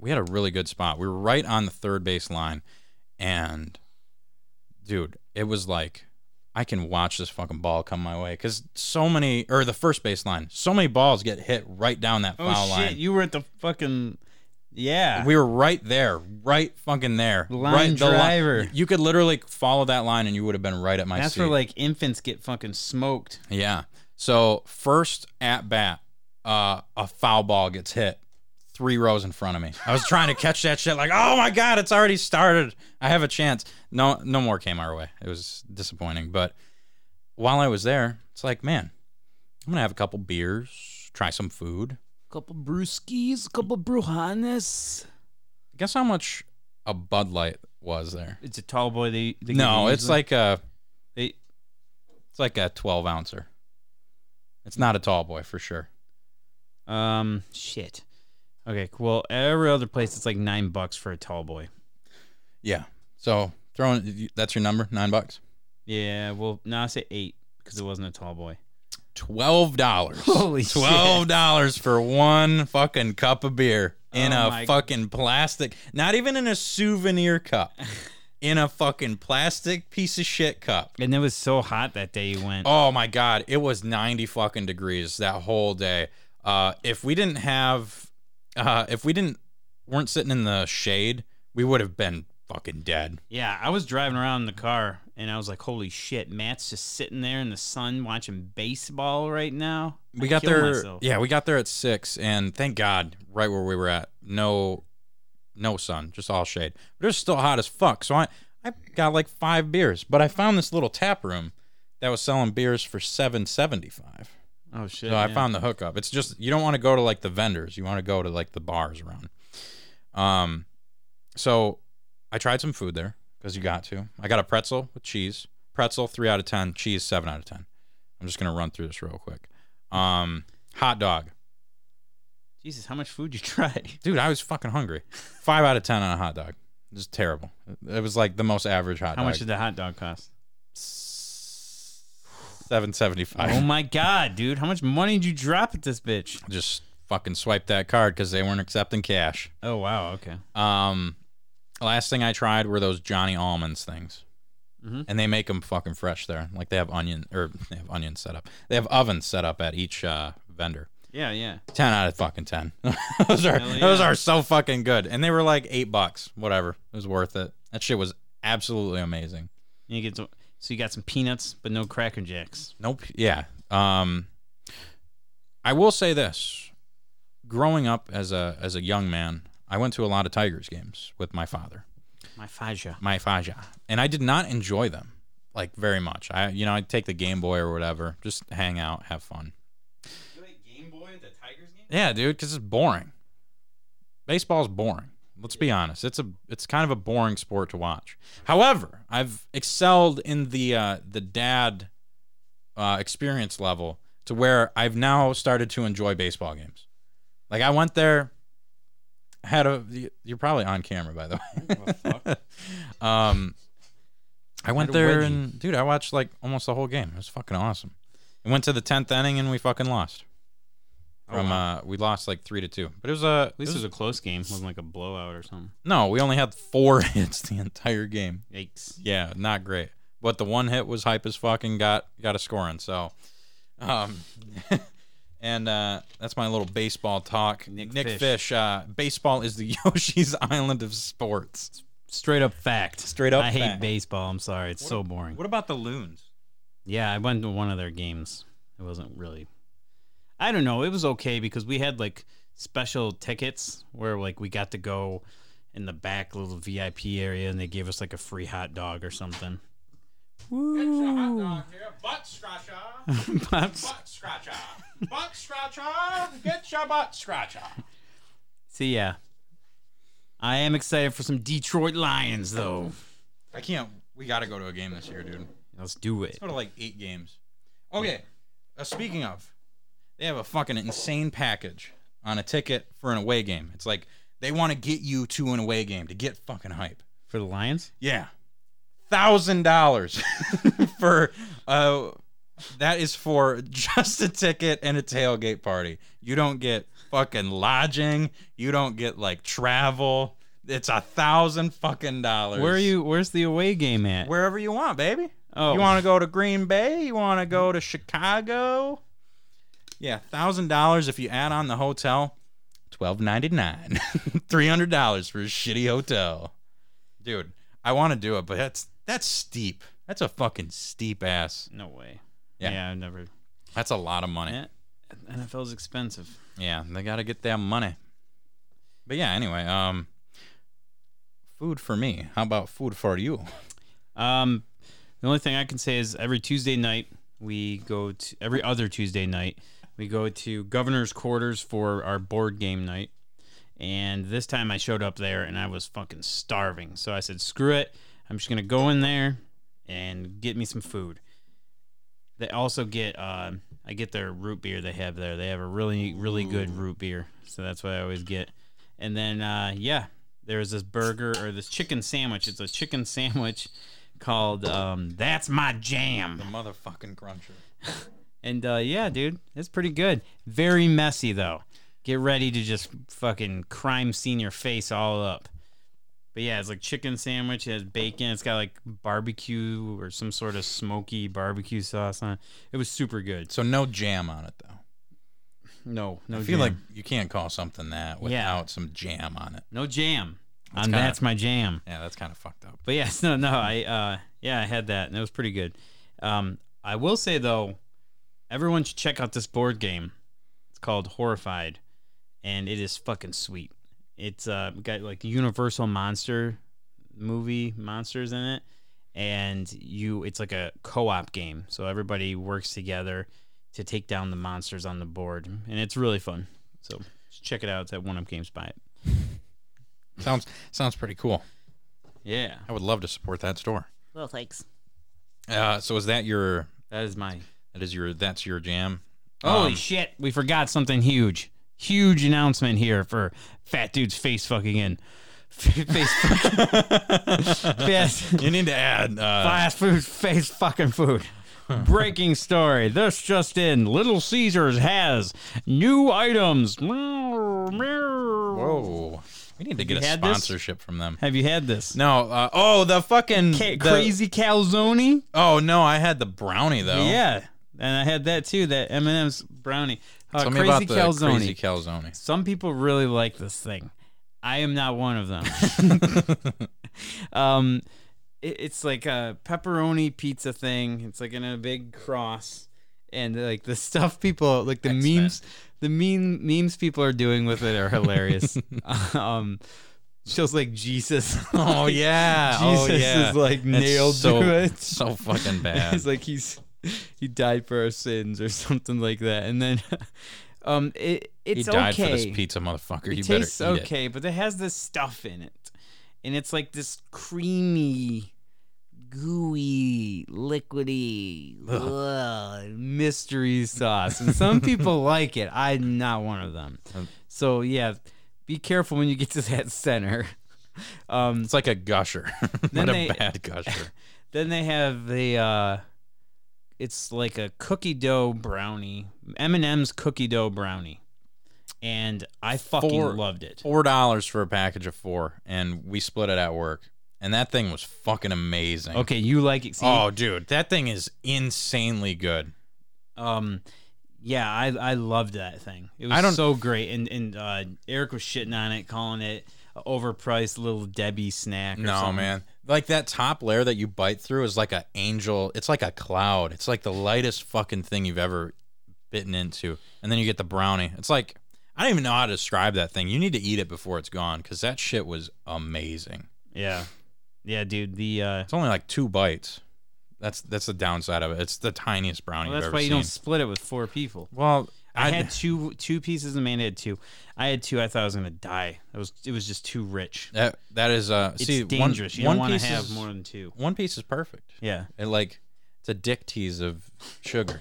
We had a really good spot. We were right on the third base line, and dude, it was like. I can watch this fucking ball come my way because the first baseline, so many balls get hit right down that foul line. Oh shit! You were at the fucking, yeah. We were right fucking there. Driver. You could literally follow that line and you would have been right at my seat. That's where like infants get fucking smoked. Yeah. So first at bat, a foul ball gets hit 3 rows in front of me. I was trying to catch that shit like, oh my God, it's already started. I have a chance. No more came our way. It was disappointing. But while I was there, it's like, man, I'm going to have a couple beers, try some food. Couple brewskis, couple brujanas. Guess how much a Bud Light was there? It's a tall boy. It's like a 12-ouncer. It's not a tall boy for sure. Shit. Okay, well, every other place, it's like $9 for a tall boy. Yeah. So, that's your number, $9? Yeah, well, no, I say 8 because it wasn't a tall boy. $12. Holy shit. $12 for one fucking cup of beer in a fucking plastic, not even in a souvenir cup, in a fucking plastic piece of shit cup. And it was so hot that day you went. Oh, my God. It was 90 fucking degrees that whole day. If we weren't sitting in the shade, we would have been fucking dead. Yeah, I was driving around in the car, and I was like, holy shit, Matt's just sitting there in the sun watching baseball right now. We got there at 6, and thank God, right where we were at, no no sun, just all shade. But it was still hot as fuck, so I got like 5 beers. But I found this little tap room that was selling beers for $7.75. Oh, shit. So yeah. I found the hookup. It's just, you don't want to go to like the vendors. You want to go to like the bars around. So I tried some food there because you got to. I got a pretzel with cheese. Pretzel, 3 out of 10. Cheese, 7 out of 10. I'm just going to run through this real quick. Hot dog. Jesus, how much food you try? Dude, I was fucking hungry. 5 out of 10 on a hot dog. It was terrible. It was like the most average hot dog. How much did the hot dog cost? $7.75. Oh my god, dude! How much money did you drop at this bitch? Just fucking swipe that card because they weren't accepting cash. Oh wow, okay. Last thing I tried were those Johnny Almonds things, and they make them fucking fresh there. Like they have onions set up. They have ovens set up at each vendor. Yeah, yeah. 10 out of fucking 10. those are so fucking good, and they were like $8. Whatever, it was worth it. That shit was absolutely amazing. You get to. So you got some peanuts, but no Cracker Jacks. Nope. Yeah. I will say this: growing up as a young man, I went to a lot of Tigers games with my father. My faja, and I did not enjoy them like very much. I'd take the Game Boy or whatever, just hang out, have fun. You like Game Boy at the Tigers game? Yeah, dude, because it's boring. Baseball's boring. Let's be honest. It's kind of a boring sport to watch. However, I've excelled in the dad experience level to where I've now started to enjoy baseball games. Like I went there, you're probably on camera by the way. What the I went there and dude, I watched like almost the whole game. It was fucking awesome. I went to the 10th inning and we fucking lost. We lost like 3-2, but it was a close game. It wasn't like a blowout or something. No, we only had 4 hits the entire game. Yikes! Yeah, not great. But the one hit was hype as fucking got a scoring. So, and that's my little baseball talk. Nick Fish. Baseball is the Yoshi's Island of sports. Straight up fact. I hate baseball. I'm sorry. It's so boring. What about the Loons? Yeah, I went to one of their games. It wasn't really. I don't know. It was okay because we had like special tickets where like we got to go in the back little VIP area and they gave us like a free hot dog or something. Woo! Get your hot dog here, butt scratcher. Butt scratcher. Butt scratcher. Get your butt scratcher. So yeah, I am excited for some Detroit Lions though. I can't. We got to go to a game this year, dude. Let's do it. Let's go to like 8 games. Okay. Speaking of. They have a fucking insane package on a ticket for an away game. It's like they want to get you to an away game to get fucking hype. For the Lions? Yeah. $1,000 for that is for just a ticket and a tailgate party. You don't get fucking lodging. You don't get like travel. It's $1,000 fucking dollars. Where's the away game at? Wherever you want, baby. Oh. You want to go to Green Bay? You want to go to Chicago? Yeah, $1,000 if you add on the hotel, $1,299, $300 for a shitty hotel. Dude, I want to do it, but that's steep. That's a fucking steep ass. No way. Yeah, I've never. That's a lot of money. Yeah, NFL's expensive. Yeah, they gotta get that money. But yeah, anyway, food for me. How about food for you? The only thing I can say is every other Tuesday night. We go to Governor's Quarters for our board game night. And this time I showed up there and I was fucking starving. So I said, screw it. I'm just going to go in there and get me some food. They also I get their root beer they have there. They have a really, really good root beer. So that's what I always get. And then, there's this burger or this chicken sandwich. It's a chicken sandwich called That's My Jam. The motherfucking cruncher. And, dude, it's pretty good. Very messy, though. Get ready to just fucking crime scene your face all up. But, yeah, it's like chicken sandwich. It has bacon. It's got, like, barbecue or some sort of smoky barbecue sauce on it. It was super good. So no jam on it, though. No jam. I feel like you can't call something that without some jam on it. No jam. That's My Jam. Yeah, that's kind of fucked up. But, yes, I had that, and it was pretty good. I will say, though... Everyone should check out this board game. It's called Horrified, and it is fucking sweet. It's got like the Universal Monster movie monsters in it, and it's like a co-op game. So everybody works together to take down the monsters on the board, and it's really fun. So check it out. It's at One Up Games. Buy it. Sounds pretty cool. Yeah, I would love to support that store. Well, thanks. So is that your? That's your jam. Holy shit! We forgot something huge. Huge announcement here for Fat Dude's Face Fucking In. Yes. You need to add fast food, face fucking food. Breaking story. This just in. Little Caesar's has new items. Whoa. We need to get a sponsorship from them. Have you had this? No. The fucking... crazy calzone? Oh, no. I had the brownie, though. Yeah. And I had that, too. That M&M's brownie. Tell me about the crazy calzone. Some people really like this thing. I am not one of them. It's like a pepperoni pizza thing. It's like in a big cross, and like the stuff people like the X-Men. memes people are doing with it are hilarious. Just like Jesus. Oh yeah, Jesus is like nailed to it. So fucking bad. It's like he died for our sins or something like that, and then. It's okay. He died for this pizza, motherfucker. It tastes okay, but it has this stuff in it, and it's like this creamy, gooey, liquidy, mystery sauce. And some people like it. I'm not one of them. So yeah, be careful when you get to that center. It's like a gusher. A bad gusher. Then they have the. It's like a cookie dough brownie, M&M's cookie dough brownie, and I fucking loved it. $4 for a package of 4, and we split it at work, and that thing was fucking amazing. Okay, you like it? See? Oh, dude, that thing is insanely good. Yeah, I loved that thing. It was so great, and Eric was shitting on it, calling it an overpriced Little Debbie snack. Something. Man. Like that top layer that you bite through is like an angel. It's like a cloud. It's like the lightest fucking thing you've ever bitten into. And then you get the brownie. It's like, I don't even know how to describe that thing. You need to eat it before it's gone because that shit was amazing. Yeah. Yeah, dude. It's only like 2 bites. That's the downside of it. It's the tiniest brownie I've ever seen. That's why you don't split it with 4 people. Well, I had two pieces and Amanda had 2. I had 2. I thought I was gonna die. It was just too rich. That is it's dangerous. You don't want to have more than 2. One piece is perfect. Yeah, and like it's a dick tease of sugar.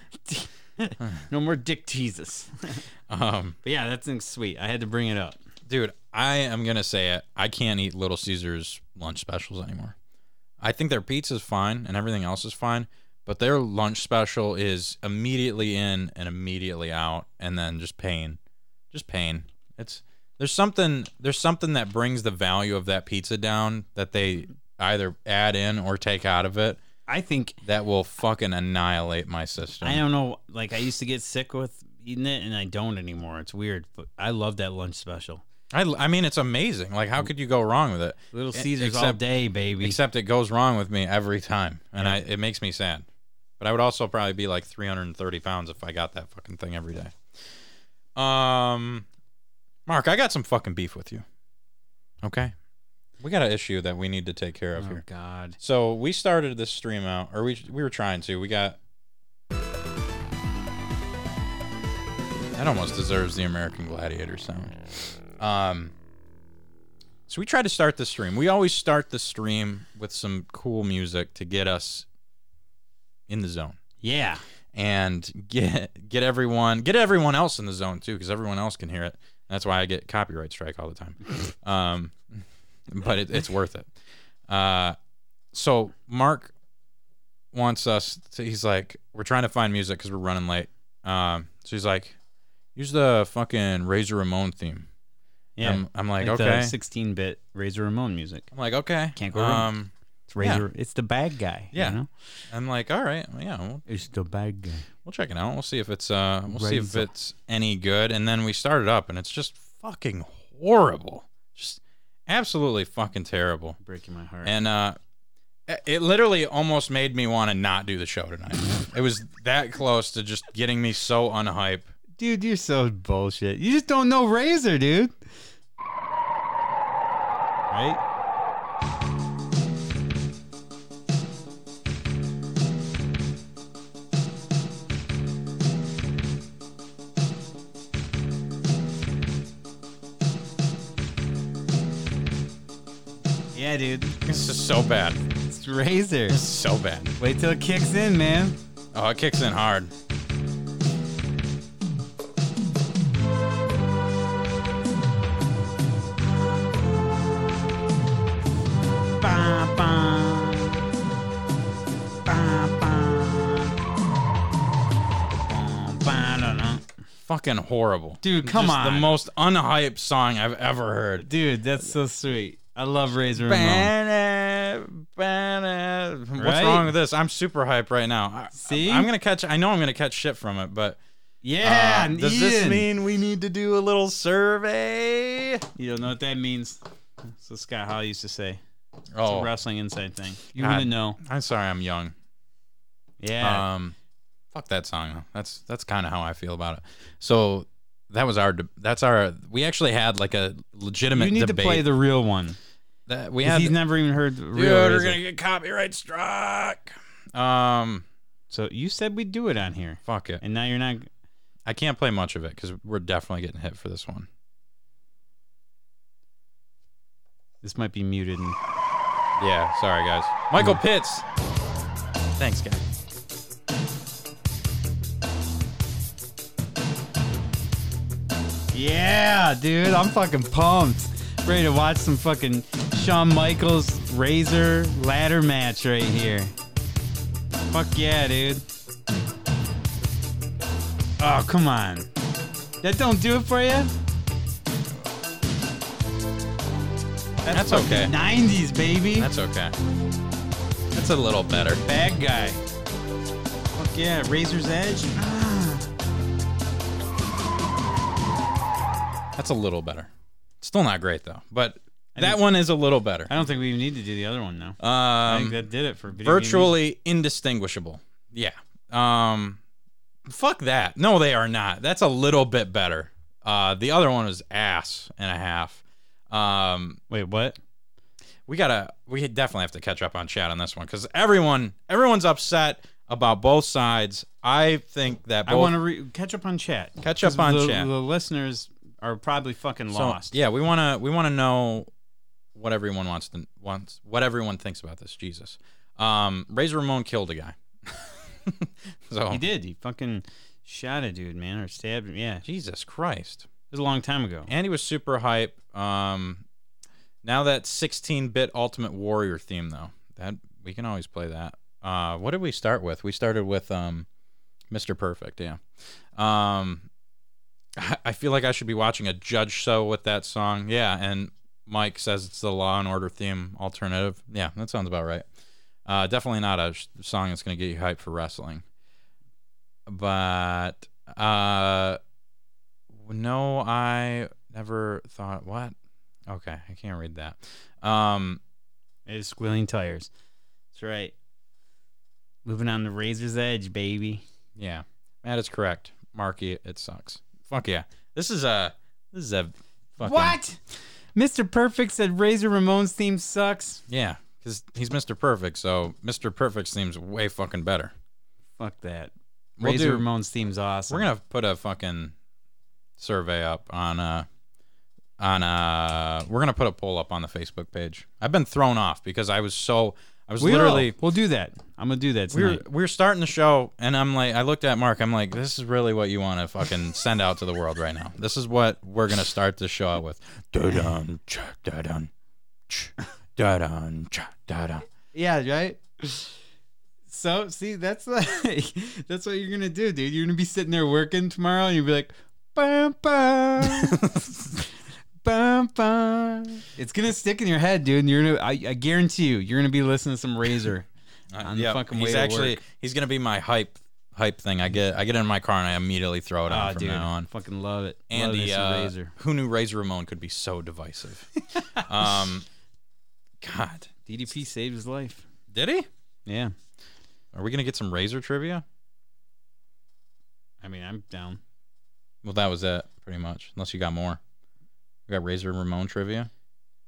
No more dick teases. But yeah, that thing's sweet. I had to bring it up, dude. I am gonna say it. I can't eat Little Caesar's lunch specials anymore. I think their pizza's fine and everything else is fine. But their lunch special is immediately in and immediately out, and then just pain, It's there's something that brings the value of that pizza down that they either add in or take out of it. I think that will fucking annihilate my system. I don't know. Like I used to get sick with eating it, and I don't anymore. It's weird, but I love that lunch special. I mean, it's amazing. Like, how could you go wrong with it? Little Caesars all day, baby. Except it goes wrong with me every time, and it makes me sad. But I would also probably be like 330 pounds if I got that fucking thing every day. Mark, I got some fucking beef with you. Okay? We got an issue that we need to take care of here. Oh, God. So we started this stream out, or we were trying to. We got... That almost deserves the American Gladiator sound. So we try to start the stream. We always start the stream with some cool music to get us in the zone. Yeah. And get everyone else in the zone too, because everyone else can hear it. That's why I get copyright strike all the time. But it's worth it. So Mark wants us to, he's like, we're trying to find music because we're running late. So he's like, use the fucking Razor Ramon theme. Yeah. I'm like, okay. 16-bit Razor Ramon music. I'm like, okay. Can't go wrong. It's Razor. Yeah. It's the bad guy. Yeah. You know? I'm like, all right. Yeah. It's the bad guy. We'll check it out. We'll see if it's any good. And then we start it up, and it's just fucking horrible. Just absolutely fucking terrible. Breaking my heart. And it literally almost made me want to not do the show tonight. It was that close to just getting me so unhyped. Dude, you're so bullshit. You just don't know Razor, dude. right? Yeah, dude. This is so bad. It's Razor. This is so bad. Wait till it kicks in, man. Oh, it kicks in hard. Fucking horrible. Dude, come on. The most unhyped song I've ever heard. Dude, that's so sweet. I love Razor Ramon. What's wrong with this? I'm super hyped right now. See? I know I'm going to catch shit from it, but yeah, does Ian. This mean we need to do a little survey? You don't know what that means. That's what Scott Hall used to say. It's a wrestling inside thing. You wouldn't know. I'm sorry, I'm young. Yeah. Fuck that song. That's kind of how I feel about it. So we actually had like a legitimate debate. You need to play the real one. He's never even heard the real one. Dude, we're going to get copyright struck. So you said we'd do it on here. Fuck it. And now you're not. I can't play much of it because we're definitely getting hit for this one. This might be muted. Yeah, sorry, guys. Michael Pitts. Thanks, guys. Yeah, dude, I'm fucking pumped. Ready to watch some fucking Shawn Michaels Razor ladder match right here. Fuck yeah, dude. Oh, come on. That don't do it for you? That's okay. 90s, baby. That's okay. That's a little better. Bad guy. Fuck yeah, Razor's Edge. That's a little better. Still not great, though. But that one is a little better. I don't think we even need to do the other one, though. I think that did it for video virtually games. Indistinguishable. Yeah. Fuck that. No, they are not. That's a little bit better. The other one was ass and a half. Wait, what? We definitely have to catch up on chat on this one because everyone's upset about both sides. I think that I want to catch up on chat. Catch up on chat. The listeners are probably fucking lost. Yeah, we wanna know what everyone wants, what everyone thinks about this. Jesus, Razor Ramon killed a guy. So he did. He fucking shot a dude, man, or stabbed him. Yeah, Jesus Christ. It was a long time ago. And he was super hype. Now that 16-bit Ultimate Warrior theme, though, that we can always play that. What did we start with? We started with Mr. Perfect. Yeah. I feel like I should be watching a judge show with that song. Yeah, and Mike says it's the Law & Order theme alternative. Yeah, that sounds about right. Definitely not a song that's going to get you hyped for wrestling. But, no, I never thought, what? Okay, I can't read that. It is Squealing Tires. That's right. Moving on to Razor's Edge, baby. Yeah, that is correct. Marky, it sucks. Fuck yeah. This is a fucking... What? Mr. Perfect said Razor Ramon's theme sucks? Yeah, because he's Mr. Perfect, so Mr. Perfect's theme's way fucking better. Fuck that. Razor Ramon's theme's awesome. We're going to put a fucking survey up we're going to put a poll up on the Facebook page. I've been thrown off because we'll do that. I'm gonna do that tonight. We're starting the show, and I'm like, I looked at Mark. I'm like, this is really what you want to fucking send out to the world right now. This is what we're gonna start the show out with. Da-dun, cha, da-dun, ch, da-dun, cha, da-dun. Yeah, right. So see, that's like that's what you're gonna do, dude. You're gonna be sitting there working tomorrow, and you'll be like, bam, bam. Bum, bum. It's gonna stick in your head, dude. And I guarantee you, you're gonna be listening to some Razor on the fucking way to work. He's gonna be my hype thing. I get in my car and I immediately throw it on from now on. Fucking love it. Andy, Razor. Who knew Razor Ramon could be so divisive? God, DDP saved his life. Did he? Yeah. Are we gonna get some Razor trivia? I mean, I'm down. Well, that was it, pretty much. Unless you got more. We got Razor Ramon trivia.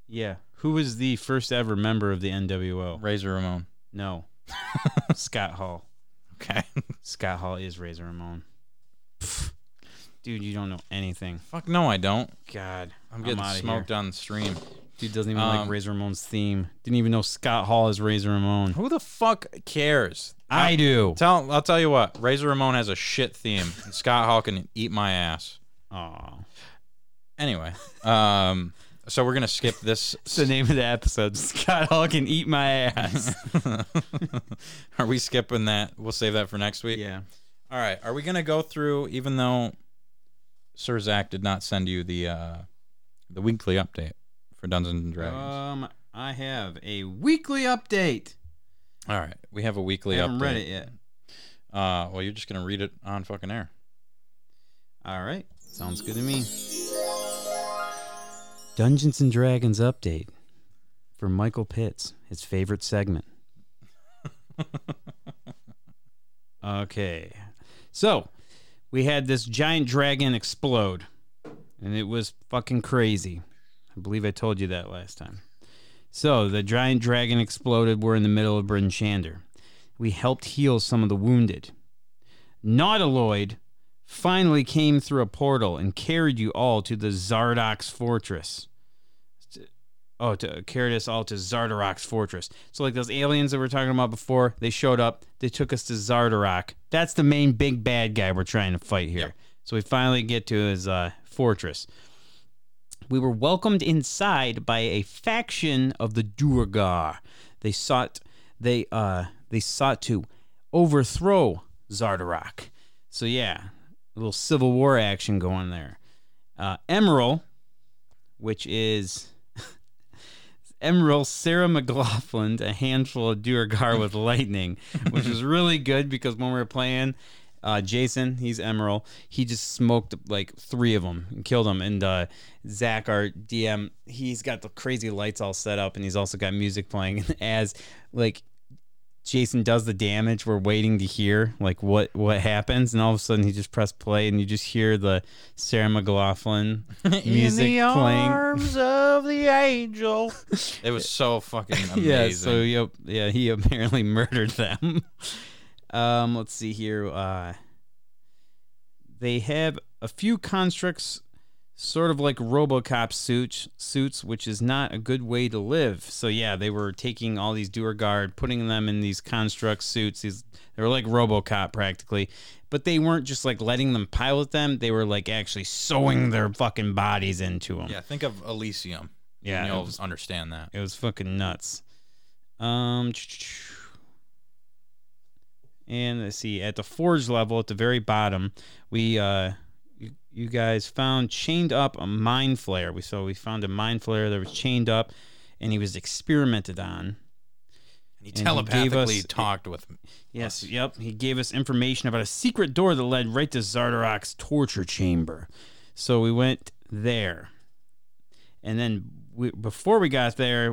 Yeah. Who was the first ever member of the NWO? Razor Ramon. No. Scott Hall. Okay. Scott Hall is Razor Ramon. Pfft. Dude, you don't know anything. Fuck no, I don't. God. I'm getting smoked on the stream. Dude doesn't even like Razor Ramon's theme. Didn't even know Scott Hall is Razor Ramon. Who the fuck cares? I do. I'll tell you what. Razor Ramon has a shit theme. And Scott Hall can eat my ass. Aw. Anyway. So we're going to skip this. It's the name of the episode. Scott Hall can eat my ass. Are we skipping that? We'll save that for next week? Yeah. All right. Are we going to go through, even though Sir Zach did not send you the weekly update for Dungeons and Dragons? I have a weekly update. All right. We have a weekly update. I haven't read it yet. Well, you're just going to read it on fucking air. All right. Sounds good to me. Dungeons and Dragons update for Michael Pitts, his favorite segment. Okay. So, we had this giant dragon explode, and it was fucking crazy. I believe I told you that last time. So, the giant dragon exploded. We're in the middle of Bryn Shander. We helped heal some of the wounded. Nautiloid finally came through a portal and carried you all to the Zardarok's fortress. Carried us all to Zardarok's fortress. So like those aliens that we were talking about before, they showed up, they took us to Zardarok. That's the main big bad guy we're trying to fight here. Yep. So we finally get to his fortress. We were welcomed inside by a faction of the Duergar. They sought to overthrow Zardarok. So yeah, a little Civil War action going there. Emerel, which is Emerel, Sarah McLaughlin, a handful of Duergar with lightning, which was really good because when we were playing Jason, he's Emerel, he just smoked like three of them and killed them. And Zach, our DM, he's got the crazy lights all set up, and he's also got music playing. And as like Jason does the damage, we're waiting to hear like what happens, and all of a sudden he just pressed play and you just hear the Sarah McLaughlin music playing. In the arms of the angel. It was so fucking amazing. Yeah, so he apparently murdered them. Let's see here. They have a few constructs sort of like RoboCop suits, which is not a good way to live. So yeah, they were taking all these Duergar, putting them in these construct suits. They were like RoboCop practically, but they weren't just like letting them pilot them. They were like actually sewing their fucking bodies into them. Yeah, think of Elysium. Yeah, and you'll understand that. It was fucking nuts. And let's see, at the forge level at the very bottom, you guys found chained up a mind flayer. We found a mind flayer that was chained up, and he was experimented on. And he telepathically talked with him. Yes, yep. He gave us information about a secret door that led right to Zardarok's torture chamber. So we went there. And then before we got there,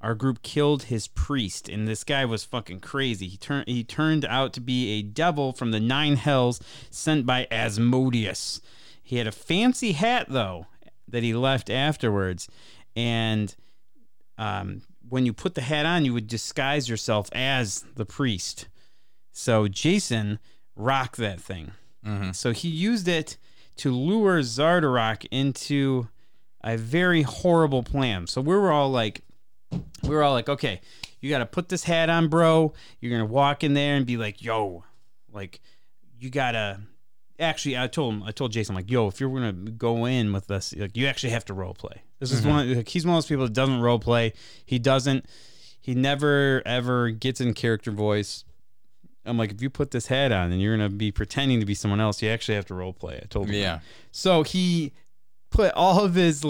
our group killed his priest, and this guy was fucking crazy. He turned out to be a devil from the nine hells sent by Asmodeus. He had a fancy hat, though, that he left afterwards. And when you put the hat on, you would disguise yourself as the priest. So Jason rocked that thing. Mm-hmm. So he used it to lure Zardarok into a very horrible plan. So we were all like, okay, you got to put this hat on, bro. You're going to walk in there and be like, yo, like you got to actually, I told Jason, I'm like, yo, if you're going to go in with us, like you actually have to role play. This is he's one of those people that doesn't role play. He never ever gets in character voice. I'm like, if you put this hat on and you're going to be pretending to be someone else, you actually have to role play. I told him. Yeah. That. So he put all of his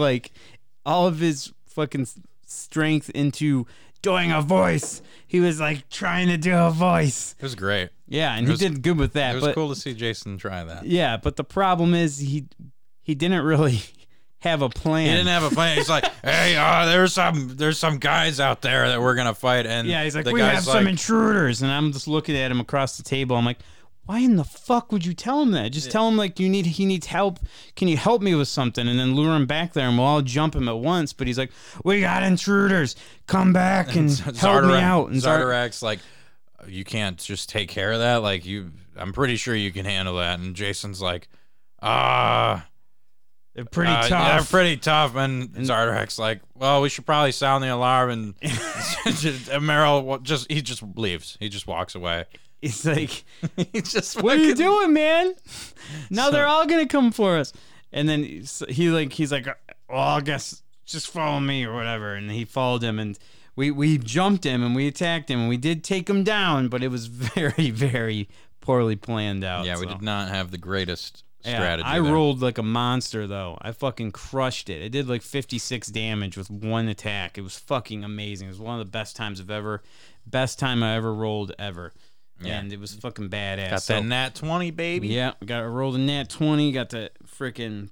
fucking strength into doing a voice. He was like trying to do a voice. It was great. Yeah, and he did good with that. It was cool to see Jason try that. Yeah, but the problem is he didn't really have a plan. He didn't have a plan. He's like, hey, there's some guys out there that we're gonna fight, and yeah, he's like, we have some intruders, and I'm just looking at him across the table. I'm like, Why in the fuck would you tell him that? Just tell him, like, he needs help. Can you help me with something? And then lure him back there, and we'll all jump him at once. But he's like, we got intruders. Come back and help me out. And Zardarak's like, you can't just take care of that? Like, I'm pretty sure you can handle that. And Jason's like, they're pretty tough. Yeah, they're pretty tough. And Zardarak's like, well, we should probably sound the alarm. And Emerel he just leaves. He just walks away. It's like, it's just what are you doing, man? Now they're all going to come for us. And then he's like, well, I guess just follow me or whatever. And he followed him, and we jumped him, and we attacked him, and we did take him down, but it was very, very poorly planned out. Yeah, we did not have the greatest strategy. I rolled like a monster, though. I fucking crushed it. It did like 56 damage with one attack. It was fucking amazing. It was one of the best time I ever rolled ever. Yeah. And it was fucking badass. Got that nat 20, baby. Yeah, got rolled a nat 20. Got the freaking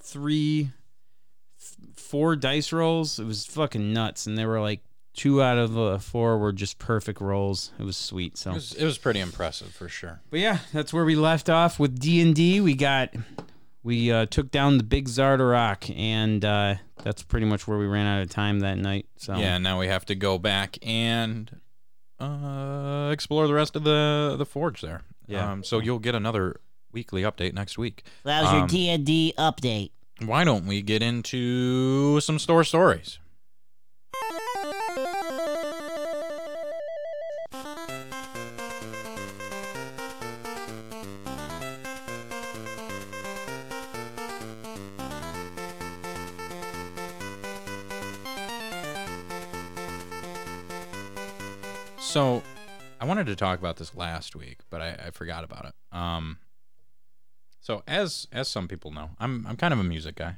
4 dice rolls. It was fucking nuts, and they were like 2 out of the 4 were just perfect rolls. It was sweet. So it was pretty impressive for sure. But yeah, that's where we left off with D&D. We took down the big Zardarok, and that's pretty much where we ran out of time that night. So yeah, now we have to go back and explore the rest of the forge there. Yeah. So you'll get another weekly update next week. That was your D&D update. Why don't we get into some store stories? So, I wanted to talk about this last week, but I forgot about it. So, as some people know, I'm kind of a music guy.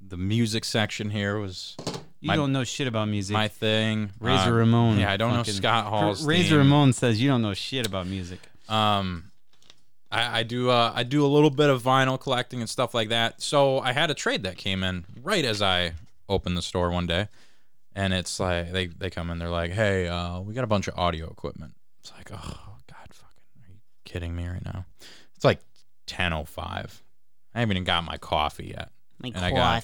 The music section here was... You don't know shit about music. My thing. Razor Ramon. Yeah, I don't know Scott Hall's Razor Ramon says you don't know shit about music. I do a little bit of vinyl collecting and stuff like that. So, I had a trade that came in right as I opened the store one day. And it's like, they come in, they're like, hey, we got a bunch of audio equipment. It's like, oh, God, fucking, are you kidding me right now? It's like 10:05. I haven't even got my coffee yet. I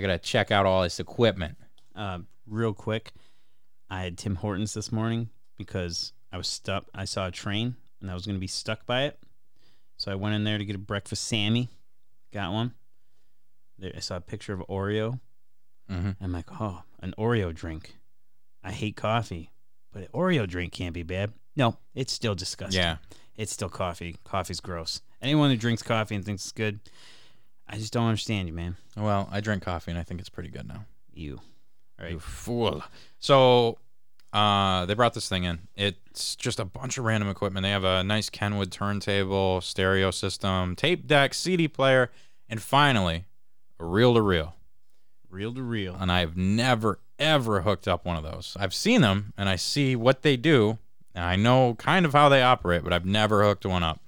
gotta check out all this equipment. Real quick, I had Tim Hortons this morning because I was stuck. I saw a train, and I was going to be stuck by it. So I went in there to get a breakfast Sammy. Got one. There, I saw a picture of Oreo. Mm-hmm. I'm like, oh, an Oreo drink. I hate coffee, but an Oreo drink can't be bad. No, it's still disgusting. Yeah, it's still coffee. Coffee's gross. Anyone who drinks coffee and thinks it's good, I just don't understand you, man. Well, I drink coffee and I think it's pretty good now. You, right? You fool. So, they brought this thing in. It's just a bunch of random equipment. They have a nice Kenwood turntable, stereo system, tape deck, CD player, and finally, a reel-to-reel. And I've never, ever hooked up one of those. I've seen them, and I see what they do, and I know kind of how they operate, but I've never hooked one up.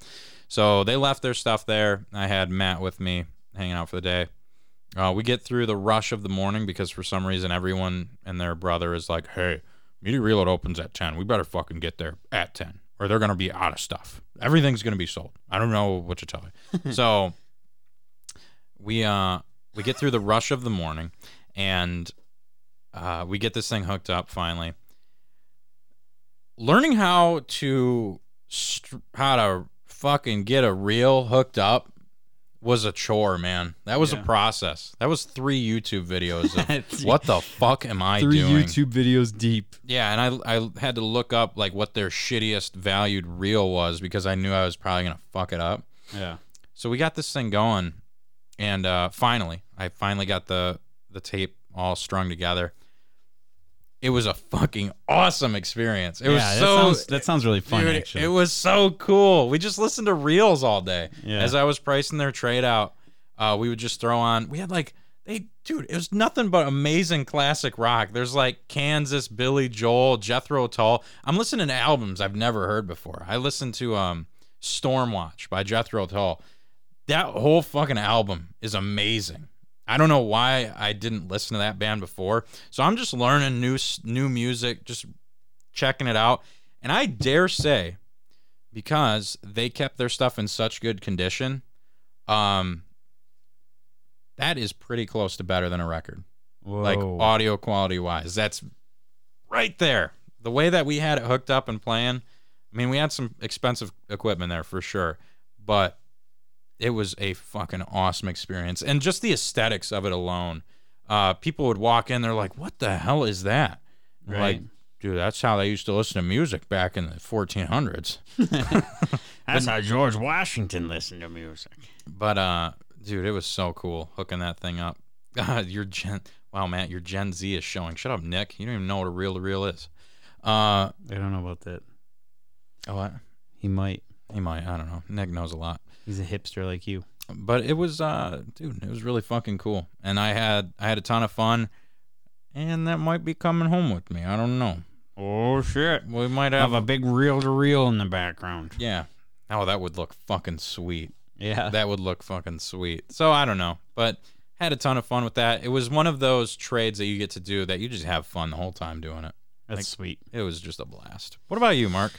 So they left their stuff there. I had Matt with me hanging out for the day. We get through the rush of the morning because for some reason everyone and their brother is like, hey, Media Reload opens at 10. We better fucking get there at 10, or they're going to be out of stuff. Everything's going to be sold. I don't know what to tell you. So we get through the rush of the morning, and we get this thing hooked up finally. Learning how to fucking get a reel hooked up was a chore, man. That was a process. That was 3 YouTube videos of what the fuck am I doing? 3 YouTube videos deep. Yeah, and I had to look up like what their shittiest valued reel was because I knew I was probably going to fuck it up. Yeah. So we got this thing going. And I finally got the tape all strung together. It was a fucking awesome experience. It was that sounds really fun, dude, actually. It was so cool. We just listened to reels all day. Yeah. As I was pricing their trade out, we would just throw on. We had like, it was nothing but amazing classic rock. There's like Kansas, Billy Joel, Jethro Tull. I'm listening to albums I've never heard before. I listened to Stormwatch by Jethro Tull. That whole fucking album is amazing. I don't know why I didn't listen to that band before. So I'm just learning new music, just checking it out. And I dare say because they kept their stuff in such good condition. That is pretty close to better than a record. Whoa. Like audio quality wise, that's right there. The way that we had it hooked up and playing, I mean, we had some expensive equipment there for sure, but it was a fucking awesome experience. And just the aesthetics of it alone, people would walk in, they're like, what the hell is that? Right. Like, dude, that's how they used to listen to music back in the 1400s. That's how George Washington listened to music. But, dude, it was so cool hooking that thing up. Wow, Matt, your Gen Z is showing. Shut up, Nick. You don't even know what a reel-to-reel is. I don't know about that. Oh, what? He might. I don't know. Nick knows a lot. He's a hipster like you. But it was, dude, it was really fucking cool. And I had a ton of fun. And that might be coming home with me. I don't know. Oh, shit. We might have a big reel-to-reel in the background. Yeah. Oh, that would look fucking sweet. Yeah. That would look fucking sweet. So, I don't know. But had a ton of fun with that. It was one of those trades that you get to do that you just have fun the whole time doing it. That's like, sweet. It was just a blast. What about you, Mark?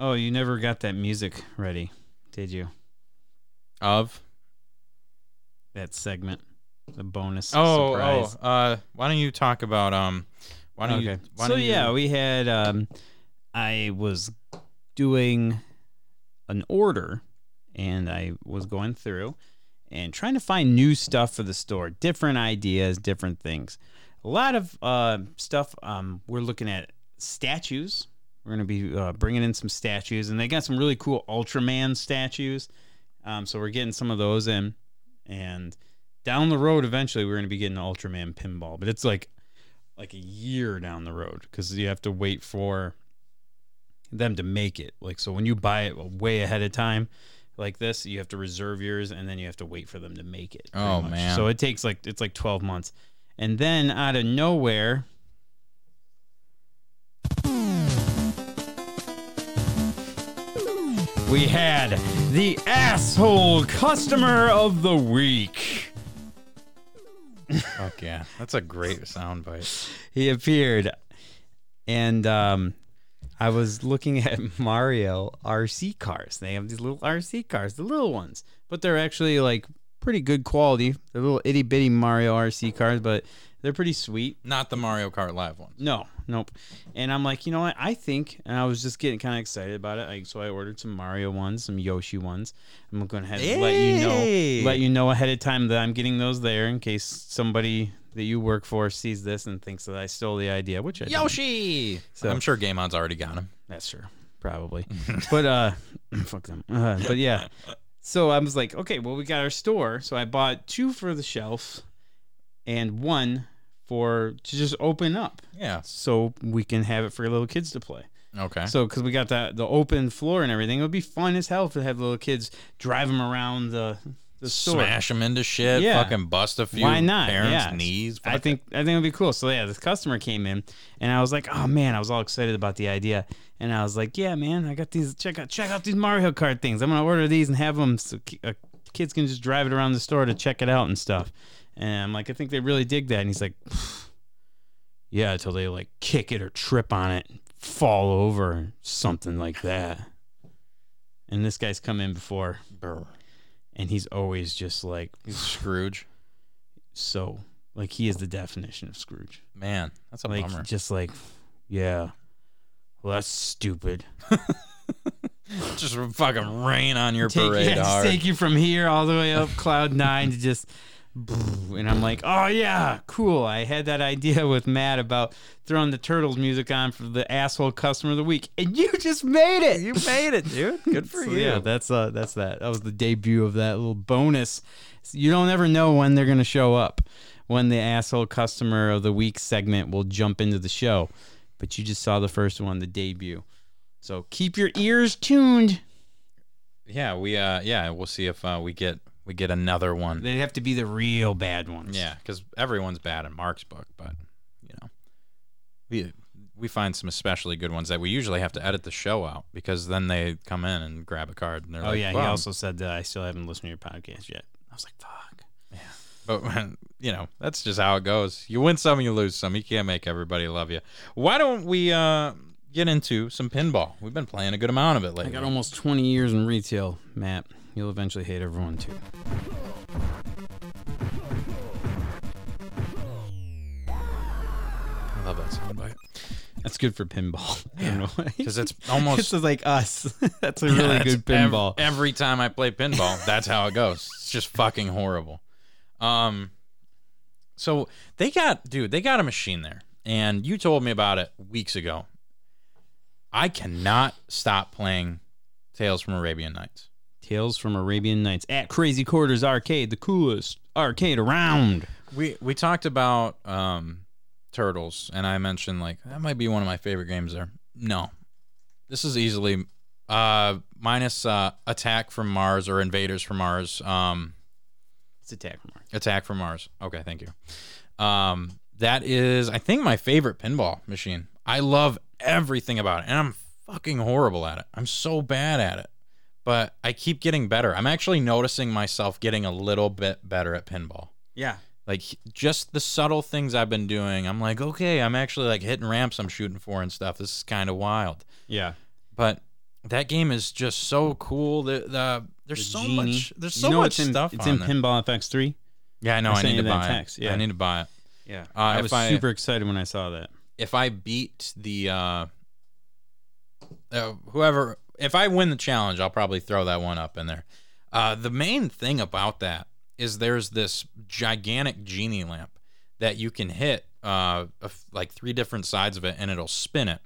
Oh, you never got that music ready, did you? Of? That segment. The bonus surprise. Why don't you talk about... we had... I was doing an order, and I was going through and trying to find new stuff for the store. Different ideas, different things. A lot of stuff. We're looking at statues. We're going to be bringing in some statues, and they got some really cool Ultraman statues. So we're getting some of those in, and... down the road, eventually, we're going to be getting Ultraman pinball, but it's like a year down the road because you have to wait for them to make it. Like, so when you buy it way ahead of time, like this, you have to reserve yours, and then you have to wait for them to make it. Oh man! So it takes it's 12 months, and then out of nowhere, we had the asshole customer of the week. Fuck yeah. That's a great sound bite. He appeared. And I was looking at Mario RC cars. They have these little RC cars, the little ones. But they're actually like pretty good quality. They're little itty bitty Mario RC cars, but they're pretty sweet. Not the Mario Kart Live ones. No, nope. And I'm like, you know what? I was just getting kind of excited about it. So I ordered some Mario ones, some Yoshi ones. I'm going to have to let you know ahead of time that I'm getting those there in case somebody that you work for sees this and thinks that I stole the idea, which I Yoshi! Didn't. So, I'm sure Game On's already got them. That's true. Probably. But, fuck them. But yeah. So I was like, okay, well, we got our store. So I bought two for the shelf and one to just open up. Yeah. So we can have it for little kids to play. Okay. So, because we got the open floor and everything, it would be fun as hell to have little kids drive them around the store. Smash them into shit. Yeah. Fucking bust a few parents' knees. I think it would be cool. So, yeah, this customer came in, and I was like, oh, man, I was all excited about the idea. And I was like, yeah, man, I got these. Check out these Mario Kart things. I'm going to order these and have them so kids can just drive it around the store to check it out and stuff. And I'm like, I think they really dig that. And he's like, yeah, until they like kick it or trip on it, fall over, or something like that. And this guy's come in before, and he's always just like, he's Scrooge. So, like, he is the definition of Scrooge. Man, that's a bummer. Just like, yeah, well, that's stupid. Just fucking rain on your parade. Yeah, just take you from here all the way up cloud nine to just. And I'm like, oh yeah, cool. I had that idea with Matt about throwing the Turtles music on for the asshole customer of the week, and you just made it. You made it, dude. Good for you. Yeah, that's that. That was the debut of that little bonus. You don't ever know when they're gonna show up, when the asshole customer of the week segment will jump into the show, but you just saw the first one, the debut. So keep your ears tuned. Yeah, we'll see if we get another one. They'd have to be the real bad ones. Yeah, because everyone's bad in Mark's book, but, you know, we find some especially good ones that we usually have to edit the show out because then they come in and grab a card. And they're he also said that I still haven't listened to your podcast yet. I was like, fuck. Yeah. But, you know, that's just how it goes. You win some, you lose some. You can't make everybody love you. Why don't we get into some pinball. We've been playing a good amount of it lately. I got almost 20 years in retail, Matt. You'll eventually hate everyone, too. I love that soundbite. That's good for pinball. I don't know why. Because it's almost... This is like us. That's a really good pinball. Every time I play pinball, that's how it goes. It's just fucking horrible. So they got... Dude, they got a machine there. And you told me about it weeks ago. I cannot stop playing Tales from Arabian Nights. Tales from Arabian Nights at Crazy Quarters Arcade, the coolest arcade around. We talked about Turtles, and I mentioned, like, that might be one of my favorite games there. No. This is easily, minus Attack from Mars or Invaders from Mars. It's Attack from Mars. Attack from Mars. Okay, thank you. That is, I think, my favorite pinball machine. I love everything about it, and I'm fucking horrible at it. I'm so bad at it. But I keep getting better. I'm actually noticing myself getting a little bit better at pinball. Yeah. Like, just the subtle things I've been doing. I'm like, okay, I'm actually, like, hitting ramps I'm shooting for and stuff. This is kind of wild. Yeah. But that game is just so cool. There's so much stuff. It's in there. Pinball FX 3. Yeah, I know. I need to buy it. Yeah. I need to buy it. Yeah. I was super excited when I saw that. If I beat the whoever... If I win the challenge, I'll probably throw that one up in there. The main thing about that is there's this gigantic genie lamp that you can hit like three different sides of it, and it'll spin it.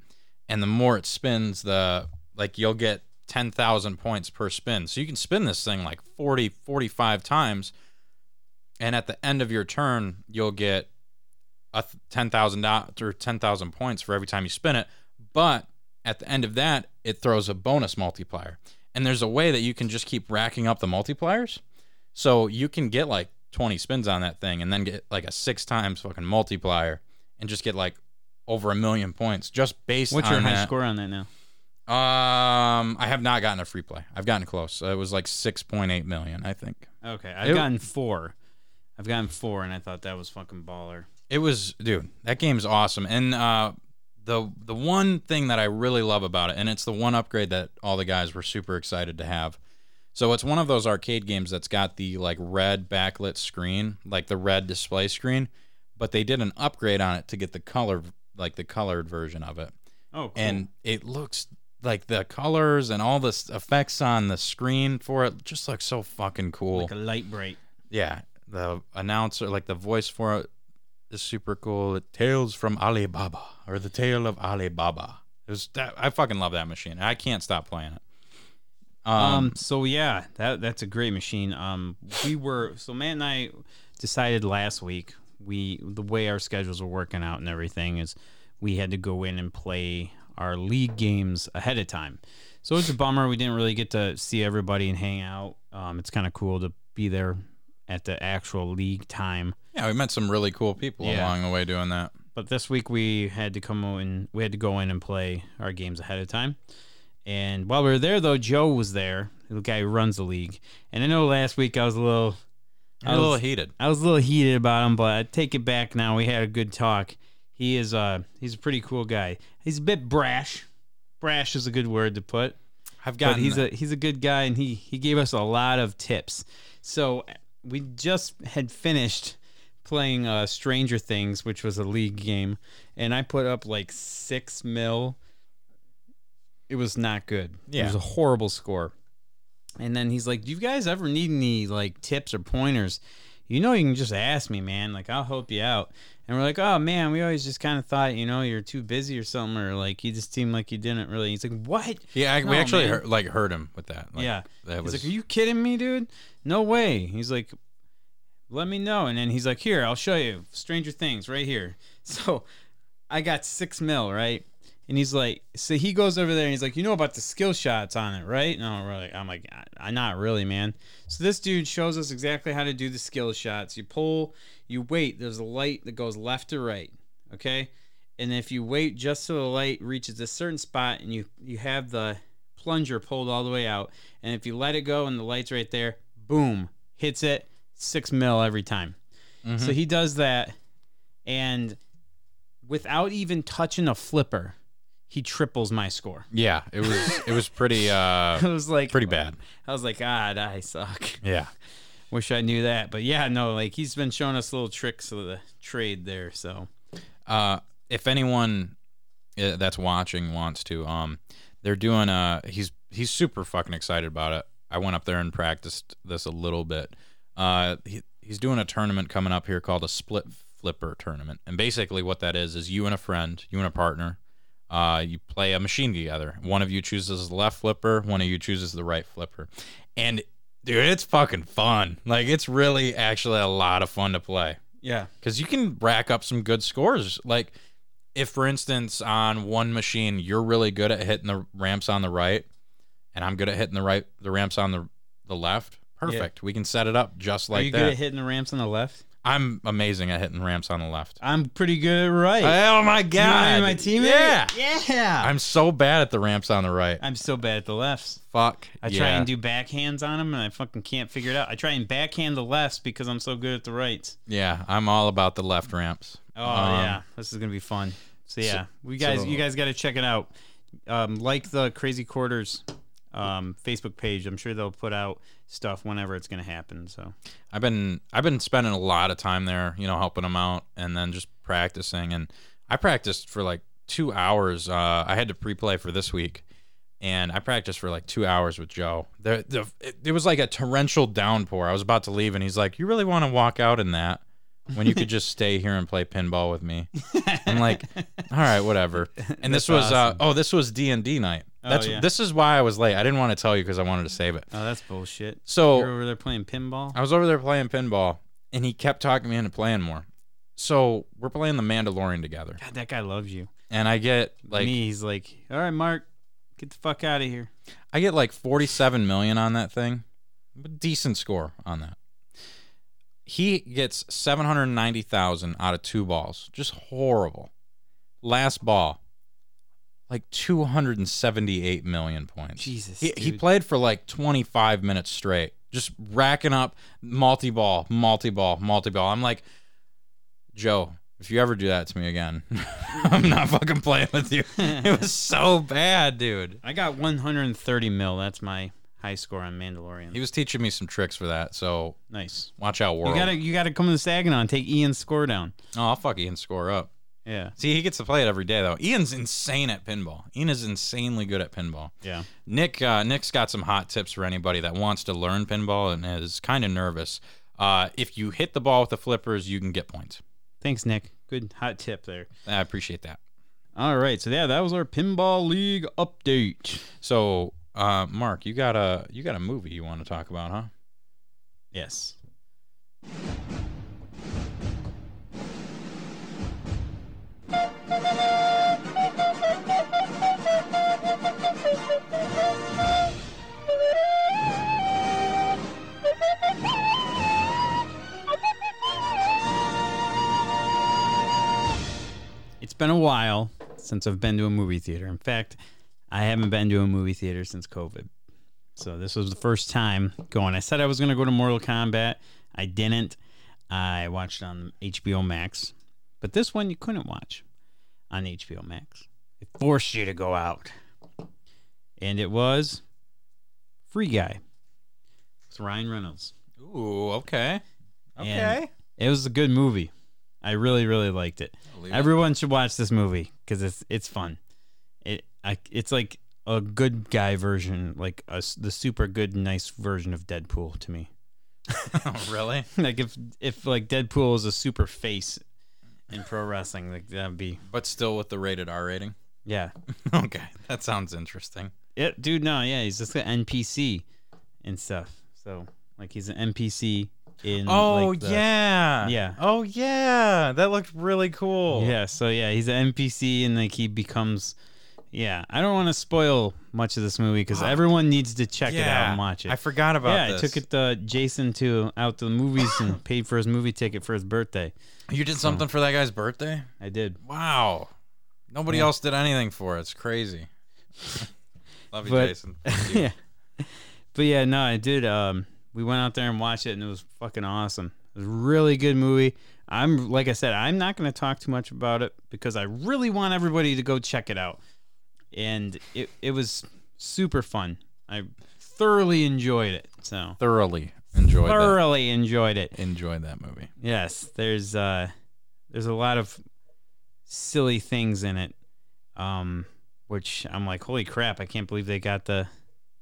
And the more it spins, you'll get 10,000 points per spin. So you can spin this thing like 40, 45 times, and at the end of your turn, you'll get $10,000 or 10,000 points for every time you spin it. But at the end of that, it throws a bonus multiplier. And there's a way that you can just keep racking up the multipliers. So you can get like 20 spins on that thing and then get like a 6 times fucking multiplier and just get like over 1 million points just based on that. What's your high score on that now? I have not gotten a free play. I've gotten close. It was like 6.8 million, I think. Okay. I've gotten four, and I thought that was fucking baller. It was, dude, that game's awesome. And, The one thing that I really love about it, and it's the one upgrade that all the guys were super excited to have. So it's one of those arcade games that's got the like red backlit screen, like the red display screen, but they did an upgrade on it to get the color, like the colored version of it. Oh, cool. And it looks like the colors and all the effects on the screen for it just look so fucking cool. Like a light bright. Yeah, the announcer, like the voice for it, is super cool. Tales from Alibaba, or the Tale of Alibaba. I fucking love that machine. I can't stop playing it. So yeah, that's a great machine. Matt and I decided last week, the way our schedules were working out and everything is we had to go in and play our league games ahead of time. So it's a bummer we didn't really get to see everybody and hang out. It's kind of cool to be there at the actual league time. Yeah, we met some really cool people along the way doing that. But this week we had to go in and play our games ahead of time. And while we were there, though, Joe was there, the guy who runs the league. And I know last week I was a little heated. I was a little heated about him, but I take it back now. We had a good talk. He is he's a pretty cool guy. He's a bit brash. Brash is a good word to put. But he's a good guy, and he gave us a lot of tips. So we just had finished playing Stranger Things, which was a league game, and I put up like 6 mil. It was not good. Yeah. It was a horrible score. And then he's like, do you guys ever need any like tips or pointers? You can just ask me, man. Like, I'll help you out. And we're like, oh, man, we always just kind of thought, you're too busy or something, or like you just seemed like you didn't really. He's like, what? Yeah, we actually heard him with that. Like, yeah. He's like, are you kidding me, dude? No way. He's like, let me know. And then he's like, here, I'll show you. Stranger Things right here. So I got 6 mil, right? And he's like, so he goes over there and he's like, you know about the skill shots on it, right? No, really. I'm like, I'm not really, man. So this dude shows us exactly how to do the skill shots. You pull, you wait. There's a light that goes left to right, okay? And if you wait just so the light reaches a certain spot and you have the plunger pulled all the way out, and if you let it go and the light's right there, boom, hits it, 6 mil every time. Mm-hmm. So he does that, and without even touching a flipper, he triples my score. Yeah, it was pretty. It was like pretty bad. I was like, I suck. Yeah, wish I knew that. But yeah, no, like he's been showing us little tricks of the trade there. So, if anyone that's watching wants to, they're doing he's super fucking excited about it. I went up there and practiced this a little bit. He's doing a tournament coming up here called a split flipper tournament, and basically what that is you and a friend, you and a partner, you play a machine together. One of you chooses the left flipper, one of you chooses the right flipper, and dude, it's fucking fun. Like, it's really actually a lot of fun to play. Yeah, because you can rack up some good scores. Like, if for instance on one machine you're really good at hitting the ramps on the right, and I'm good at hitting the ramps on the left. Perfect. Yeah. We can set it up just like that. Are you good at hitting the ramps on the left? I'm amazing at hitting ramps on the left. I'm pretty good at right. Oh, my God. You know my teammate? Yeah. Yeah. I'm so bad at the ramps on the right. I'm so bad at the lefts. Fuck. I try and do backhands on them, and I fucking can't figure it out. I try and backhand the lefts because I'm so good at the rights. Yeah, I'm all about the left ramps. Oh, yeah. This is going to be fun. So, yeah. You guys got to check it out. Like the Crazy Quarters Facebook page. I'm sure they'll put out stuff whenever it's going to happen. So I've been spending a lot of time there, you know, helping them out and then just practicing. And I practiced for like 2 hours. I had to pre-play for this week, and I practiced for like 2 hours with Joe. It was like a torrential downpour. I was about to leave, and he's like, "You really want to walk out in that when you could just stay here and play pinball with me?" I'm like, "All right, whatever." And this was awesome. This was D&D night. This is why I was late. I didn't want to tell you because I wanted to save it. Oh, that's bullshit. So you're over there playing pinball? I was over there playing pinball, and he kept talking me into playing more. So we're playing The Mandalorian together. God, that guy loves you. And I get like me. He's like, "All right, Mark, get the fuck out of here." I get like 47 million on that thing. A decent score on that. He gets 790,000 out of 2 balls. Just horrible. Last ball, like 278 million points. Jesus, he played for like 25 minutes straight, just racking up multi-ball, multi-ball, multi-ball. I'm like, "Joe, if you ever do that to me again, I'm not fucking playing with you." It was so bad, dude. I got 130 mil. That's my high score on Mandalorian. He was teaching me some tricks for that, so nice. Watch out, world. You gotta come to the Saganon, take Ian's score down. Oh, I'll fuck Ian's score up. Yeah. See, he gets to play it every day, though. Ian's insane at pinball. Ian is insanely good at pinball. Yeah. Nick's got some hot tips for anybody that wants to learn pinball and is kind of nervous. If you hit the ball with the flippers, you can get points. Thanks, Nick. Good hot tip there. I appreciate that. All right. So, yeah, that was our Pinball League update. So, Mark, you got a movie you want to talk about, huh? Yes. It's been a while since I've been to a movie theater. In fact, I haven't been to a movie theater since COVID. So this was the first time going. I said I was going to go to Mortal Kombat. I didn't. I watched on HBO Max. But this one you couldn't watch on HBO Max. It forced you to go out. And it was Free Guy with Ryan Reynolds. Ooh, okay. Okay. And it was a good movie. I really, really liked it. Everyone should watch this movie because it's fun. It's like a good guy version, like the super good, nice version of Deadpool to me. Oh, really? Like if like Deadpool is a super face in pro wrestling, like that'd be. But still with the rated R rating. Yeah. Okay, that sounds interesting. Yeah, dude. No, yeah, he's just an NPC and stuff. So like he's an NPC in. Oh like yeah. Yeah. Oh yeah, that looked really cool. Yeah. So yeah, he's an NPC and like he becomes. Yeah, I don't want to spoil much of this movie because everyone needs to check it out and watch it. I forgot about this. Yeah, I took it Jason out to the movies and paid for his movie ticket for his birthday. You did something for that guy's birthday? I did. Wow. Nobody else did anything for it. It's crazy. Love you, Jason. Thank you. Yeah. But yeah, no, I did. We went out there and watched it, and it was fucking awesome. It was a really good movie. Like I said, I'm not going to talk too much about it because I really want everybody to go check it out. and it was super fun. I thoroughly enjoyed it. So thoroughly enjoyed it. Enjoyed that movie. Yes, there's a lot of silly things in it, which I'm like, holy crap! I can't believe they got the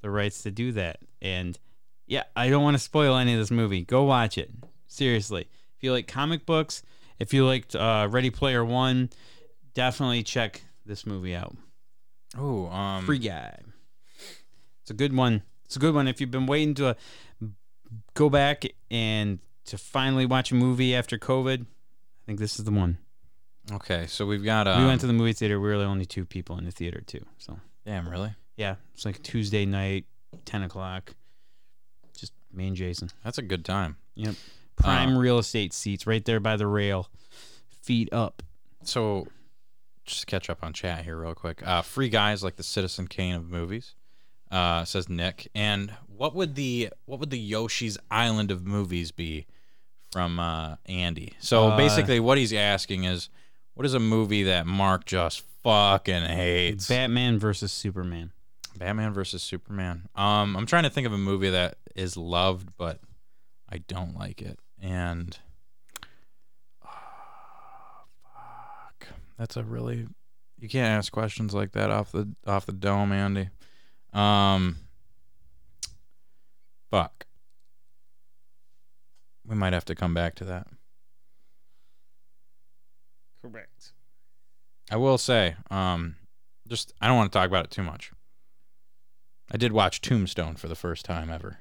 rights to do that. And yeah, I don't want to spoil any of this movie. Go watch it. Seriously, if you like comic books, if you liked Ready Player One, definitely check this movie out. Oh, Free Guy. It's a good one. It's a good one. If you've been waiting to go back and to finally watch a movie after COVID, I think this is the one. Okay, so we've got. We went to the movie theater. We were really only two people in the theater too. So. Damn, really? Yeah, it's like Tuesday night, 10:00. Just me and Jason. That's a good time. Yep. Prime real estate seats right there by the rail, feet up. So, just catch up on chat here real quick. Free Guys, like the Citizen Kane of movies, says Nick. And what would the Yoshi's Island of movies be from Andy? So basically, what he's asking is, what is a movie that Mark just fucking hates? Batman versus Superman. I'm trying to think of a movie that is loved, but I don't like it. And fuck, that's a really, you can't ask questions like that off the dome, Andy. Fuck, we might have to come back to that. Correct. I will say, just I don't want to talk about it too much. I did watch Tombstone for the first time ever.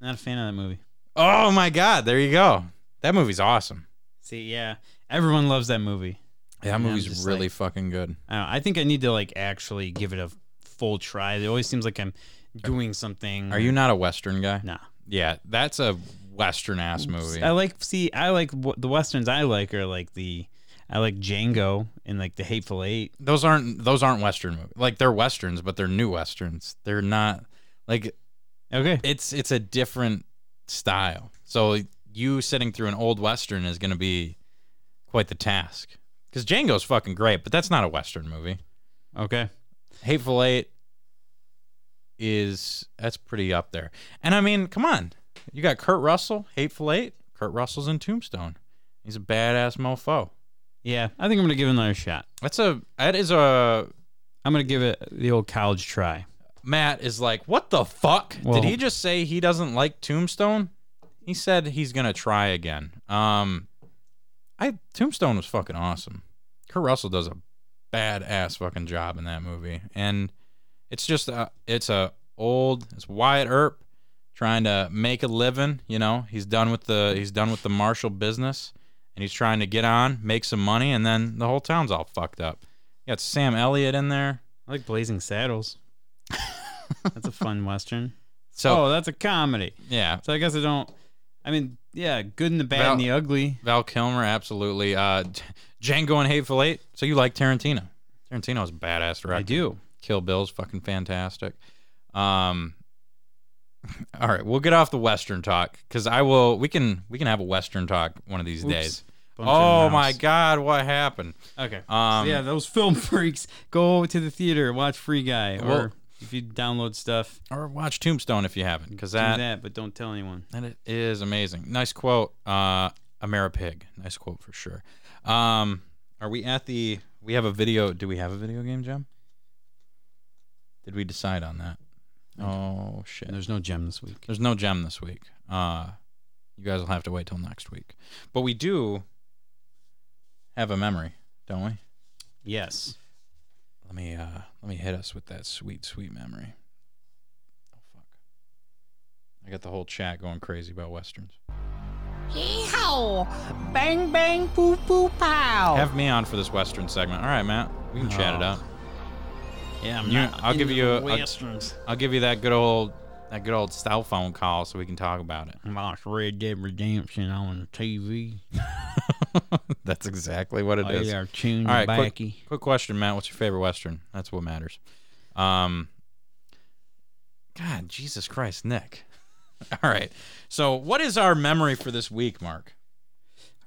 Not a fan of that movie. Oh my God, there you go. That movie's awesome. See, yeah, everyone loves that movie. Yeah, that movie's really fucking good. I don't know, I think I need to like actually give it a full try. It always seems like I'm doing something. Are you not a Western guy? Nah. Yeah, that's a Western ass movie. I like the Westerns I like are like I like Django and like the Hateful Eight. Those aren't Western movies. Like they're Westerns, but they're new Westerns. They're not like. Okay. It's a different style. So you sitting through an old Western is going to be quite the task. Because Django's fucking great, but that's not a Western movie. Okay. Hateful Eight that's pretty up there. And I mean, come on. You got Kurt Russell, Hateful Eight. Kurt Russell's in Tombstone. He's a badass mofo. Yeah, I think I'm going to give it another shot. I'm going to give it the old college try. Matt is like, what the fuck? Whoa. Did he just say he doesn't like Tombstone? He said he's going to try again. Tombstone was fucking awesome. Kurt Russell does a badass fucking job in that movie. And it's just, it's Wyatt Earp trying to make a living, you know. He's done with the Marshall business, and he's trying to get on, make some money, and then the whole town's all fucked up. You got Sam Elliott in there. I like Blazing Saddles. That's a fun Western. So that's a comedy. Yeah. So I guess Good and the Bad and the Ugly. Val Kilmer, absolutely. Django and Hateful Eight. So you like Tarantino. Tarantino's a badass director. I do. Kill Bill's fucking fantastic. All right, we'll get off the Western talk because we can have a Western talk one of these days. Oh my God, what happened? Okay. So yeah, those film freaks, go to the theater, watch Free Guy, or if you download stuff, or watch Tombstone if you haven't, because do that, but don't tell anyone. And it is amazing. Nice quote, Ameripig. Nice quote for sure. Are we at the? We have a video. Do we have a video game gem? Did we decide on that? Oh shit! There's no gem this week. You guys will have to wait till next week. But we do have a memory, don't we? Yes. Let me hit us with that sweet, sweet memory. Oh fuck! I got the whole chat going crazy about Westerns. Yee-haw! Bang bang poo poo pow. Have me on for this Western segment. All right, Matt, we can chat it up. Yeah, I'll give you that good old cell phone call so we can talk about it. Watch Red Dead Redemption on the TV. That's exactly what it is. Yeah, tune backy. All right, quick question, Matt. What's your favorite Western? That's what matters. God, Jesus Christ, Nick. All right. So, what is our memory for this week, Mark?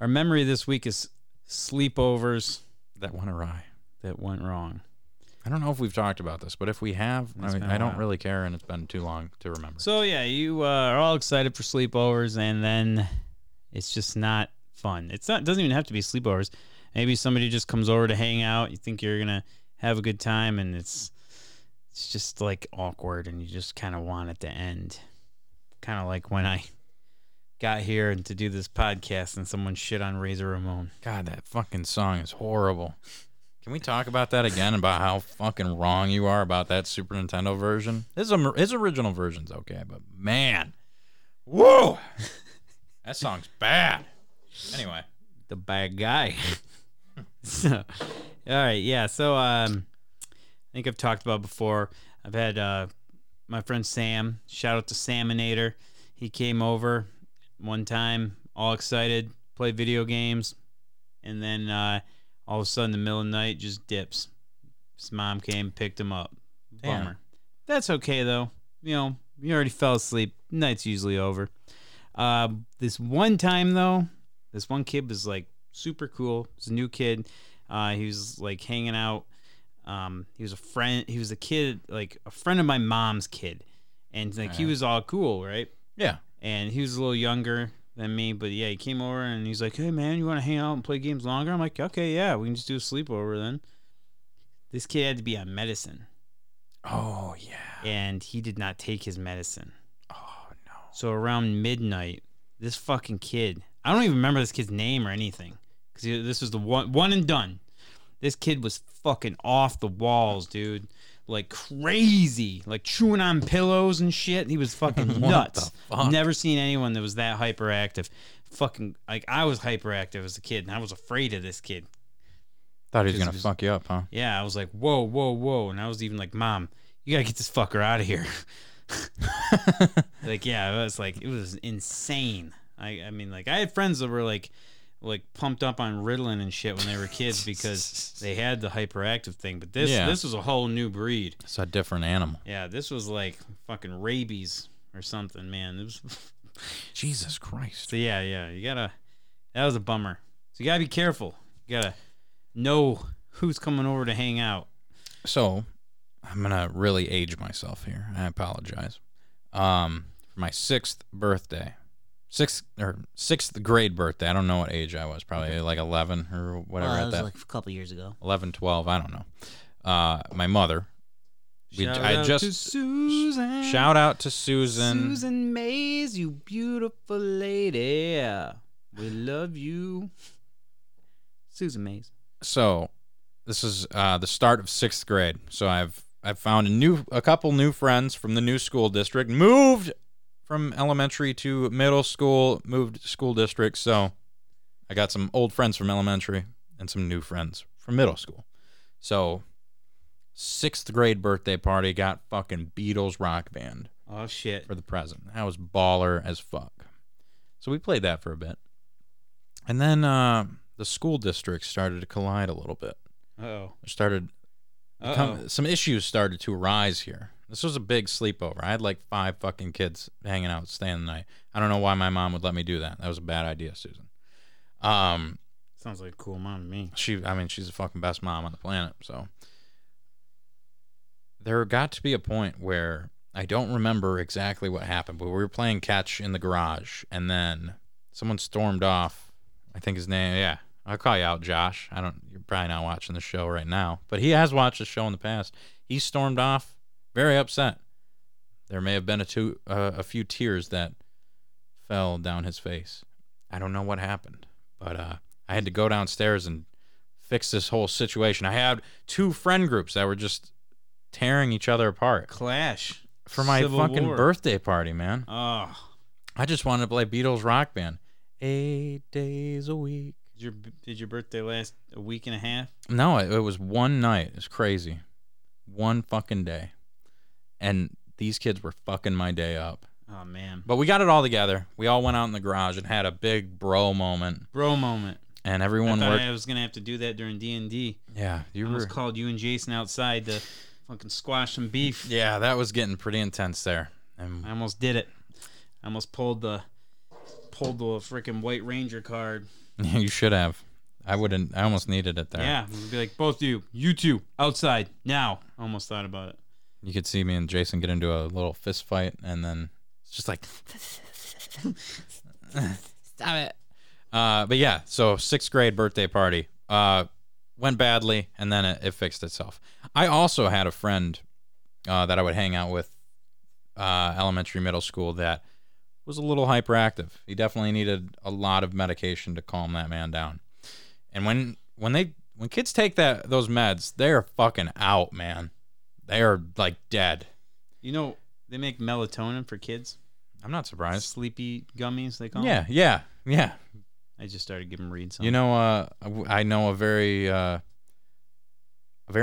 Our memory this week is sleepovers that went awry, that went wrong. I don't know if we've talked about this, but if we have, I don't really care, and it's been too long to remember. So, yeah, you are all excited for sleepovers, and then it's just not fun. It doesn't even have to be sleepovers. Maybe somebody just comes over to hang out. You think you're going to have a good time, and it's just, like, awkward, and you just kind of want it to end. Kind of like when I got here to do this podcast, and someone shit on Razor Ramon. God, that fucking song is horrible. Can we talk about that again, about how fucking wrong you are about that Super Nintendo version? His original version's okay, but man, whoa, that song's bad. Anyway. The bad guy. So, all right, yeah, so I think I've talked about before. I've had my friend Sam, shout out to Saminator. He came over one time, all excited, played video games, and then... all of a sudden, the middle of the night just dips. His mom came, picked him up. Bummer. Damn. That's okay, though. You know, you already fell asleep. Night's usually over. This one time, though, this one kid was, like, super cool. He's a new kid. He was, like, hanging out. He was a friend. He was a kid, like, a friend of my mom's kid. And, like, he was all cool, right? Yeah. And he was a little younger than me, but yeah, he came over and he's like, hey man, you want to hang out and play games longer? I'm like, okay, yeah, we can just do a sleepover then. This kid had to be on medicine. Oh yeah. And he did not take his medicine. Oh no. So around midnight, this fucking kid, I don't even remember this kid's name or anything, because this was the one and done. This kid was fucking off the walls, dude. Like crazy, like chewing on pillows and shit. He was fucking nuts. Fuck? Never seen anyone that was that hyperactive. Fucking, like, I was hyperactive as a kid, and I was afraid of this kid. Thought he was going to fuck you up, huh? Yeah, I was like, whoa, whoa, whoa. And I was even like, Mom, you got to get this fucker out of here. Like, yeah, it was like, it was insane. I mean, like, I had friends that were like pumped up on Ritalin and shit when they were kids because they had the hyperactive thing. But this was a whole new breed. It's a different animal. Yeah, this was like fucking rabies or something, man. It was Jesus Christ. So yeah, you gotta. That was a bummer. So you gotta be careful. You gotta know who's coming over to hang out. So I'm gonna really age myself here. I apologize. For my sixth grade birthday. I don't know what age I was. Probably like 11 or whatever. That was like a couple years ago. 11, 12. I don't know. My mother. Shout out to Susan. Susan Mays, you beautiful lady. We love you. Susan Mays. So this is the start of sixth grade. So I've found a couple new friends from the new school district. Moved from elementary to middle school, moved school district, so I got some old friends from elementary and some new friends from middle school. So, sixth grade birthday party, got fucking Beatles Rock Band. Oh, shit. For the present. That was baller as fuck. So we played that for a bit. And then the school district started to collide a little bit. Uh-oh. Some issues started to arise here. This was a big sleepover. I had like 5 fucking kids hanging out, staying the night. I don't know why my mom would let me do that. That was a bad idea, Susan. Sounds like a cool mom to me. She's the fucking best mom on the planet. So there got to be a point where I don't remember exactly what happened, but we were playing catch in the garage, and then someone stormed off. I think his name, yeah. I'll call you out, Josh. You're probably not watching the show right now, but he has watched the show in the past. He stormed off. Very upset. There may have been a few tears that fell down his face. I don't know what happened, but I had to go downstairs and fix this whole situation. I had 2 friend groups that were just tearing each other apart. Clash. For my Civil fucking War. Birthday party, man. Oh. I just wanted to play Beatles Rock Band. 8 days a week. Did your birthday last a week and a half? No, it was one night. It's crazy. One fucking day. And these kids were fucking my day up. Oh, man. But we got it all together. We all went out in the garage and had a big bro moment. And everyone I thought I was going to have to do that during D&D. Yeah. I almost called you and Jason outside to fucking squash some beef. Yeah, that was getting pretty intense there. And I almost did it. I almost pulled the freaking White Ranger card. You should have. I wouldn't. I almost needed it there. Yeah, we'd be like, both of you two, outside now. Almost thought about it. You could see me and Jason get into a little fist fight, and then it's just like, stop it. But yeah, so 6th grade birthday party went badly, and then it fixed itself. I also had a friend that I would hang out with elementary, middle school that was a little hyperactive. He definitely needed a lot of medication to calm that man down. And when kids take those meds, they are fucking out, man. They are like dead. You know, they make melatonin for kids. I'm not surprised. Sleepy gummies, they call them. Yeah. I just started giving Reed something. You know, I know a very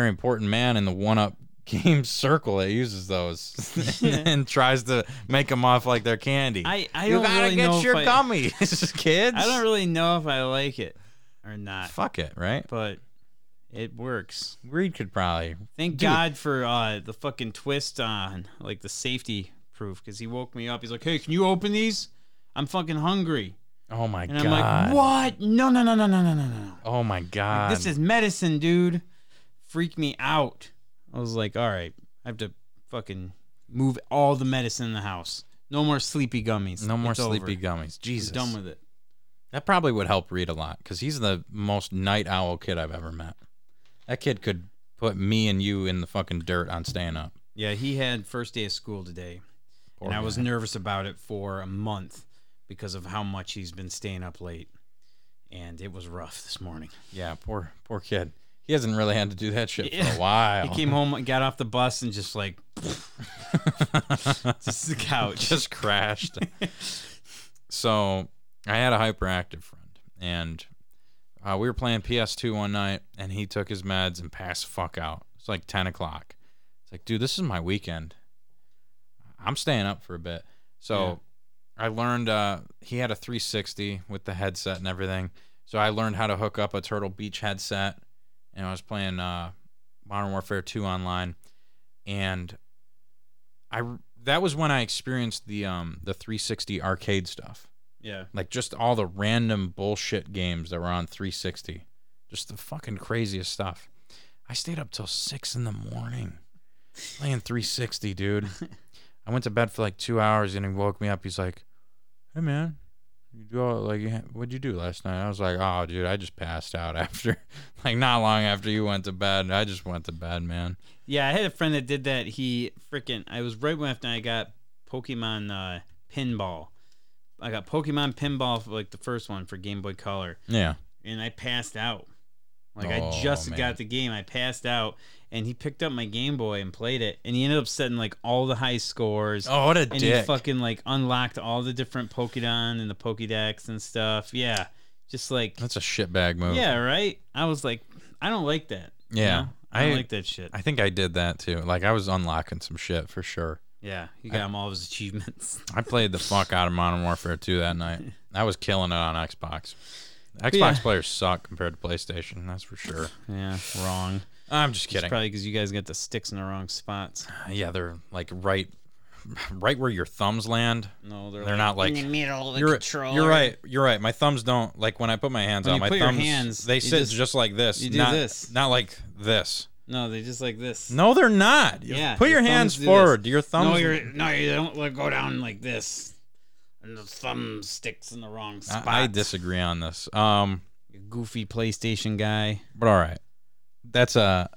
important man in the 1-Up game circle that uses those and tries to make them off like they're candy. You gotta get your gummies, kids. I don't really know if I like it or not. Fuck it, right? But it works. Reed could probably. Thank God for the fucking twist on like the safety proof, because he woke me up. He's like, "Hey, can you open these? I'm fucking hungry." Oh my god! And I'm like, "What? No!" Oh my god! Like, this is medicine, dude. Freaked me out. I was like, "All right, I have to fucking move all the medicine in the house. No more sleepy gummies. No more sleepy gummies. Jesus, I'm done with it." That probably would help Reed a lot, because he's the most night owl kid I've ever met. That kid could put me and you in the fucking dirt on staying up. Yeah, he had first day of school today, and I was nervous about it for a month because of how much he's been staying up late, and it was rough this morning. Yeah, poor kid. He hasn't really had to do that shit for a while. He came home and got off the bus and just like, just the couch, just crashed. So I had a hyperactive friend, and we were playing PS2 one night, and he took his meds and passed the fuck out. It's like 10 o'clock. It's like, dude, this is my weekend. I'm staying up for a bit. So yeah. I learned he had a 360 with the headset and everything. So I learned how to hook up a Turtle Beach headset, and I was playing Modern Warfare 2 online. And that was when I experienced the 360 arcade stuff. Yeah. Like, just all the random bullshit games that were on 360. Just the fucking craziest stuff. I stayed up till 6 in the morning playing 360, dude. I went to bed for like 2 hours, and he woke me up. He's like, "Hey, man, what'd you do last night?" I was like, "Oh, dude, I just passed out after." Like, not long after you went to bed. I just went to bed, man. Yeah, I had a friend that did that. I was right after I got Pokemon Pinball. I got Pokemon Pinball for like the first one for Game Boy Color. Yeah. And I passed out. Like, I just got the game. I passed out. And he picked up my Game Boy and played it. And he ended up setting like all the high scores. Oh, what a dick. And he fucking like unlocked all the different Pokémon and the Pokédex and stuff. Yeah. Just like. That's a shitbag move. Yeah, right? I was like, I don't like that. Yeah. You know? I don't like that shit. I think I did that too. Like, I was unlocking some shit for sure. Yeah, he got him all of his achievements. I played the fuck out of Modern Warfare 2 that night. I was killing it on Xbox. Xbox players suck compared to PlayStation, that's for sure. Yeah, wrong. I'm just kidding. It's probably because you guys get the sticks in the wrong spots. Yeah, they're like right where your thumbs land. No, they're not like in the middle of the controller. You're right. My thumbs don't, like, when I put my hands out. My thumbs, they sit just like this. You do this, not like this. No, they just like this. No, they're not. Yeah, put your hands forward. Your thumbs. No, you don't go down like this. And the thumb sticks in the wrong spot. I disagree on this. Goofy PlayStation guy. But all right, that's that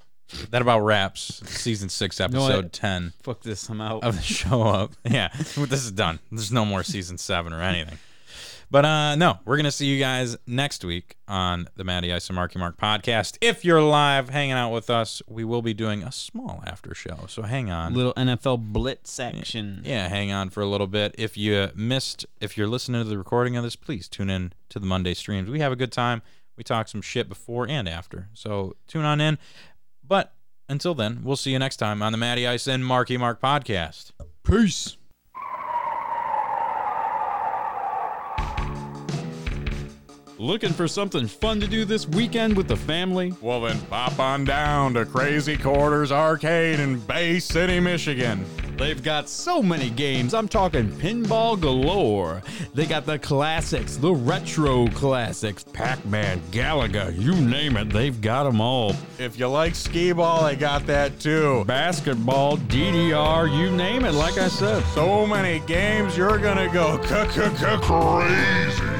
about wraps season 6 episode 10. Fuck this, I'm out of the show up. Yeah, this is done. There's no more season 7 or anything. But no, we're going to see you guys next week on the Matty Ice and Marky Mark podcast. If you're live hanging out with us, we will be doing a small after show. So hang on. Little NFL blitz action. Yeah, hang on for a little bit. If you're listening to the recording of this, please tune in to the Monday streams. We have a good time. We talk some shit before and after. So tune on in. But until then, we'll see you next time on the Matty Ice and Marky Mark podcast. Peace. Looking for something fun to do this weekend with the family? Well then pop on down to Crazy Quarters Arcade in Bay City, Michigan. They've got so many games, I'm talking pinball galore. They got the classics, the retro classics, Pac-Man, Galaga, you name it, they've got them all. If you like skee-ball, they got that too. Basketball, DDR, you name it, like I said. So many games, you're gonna go crazy.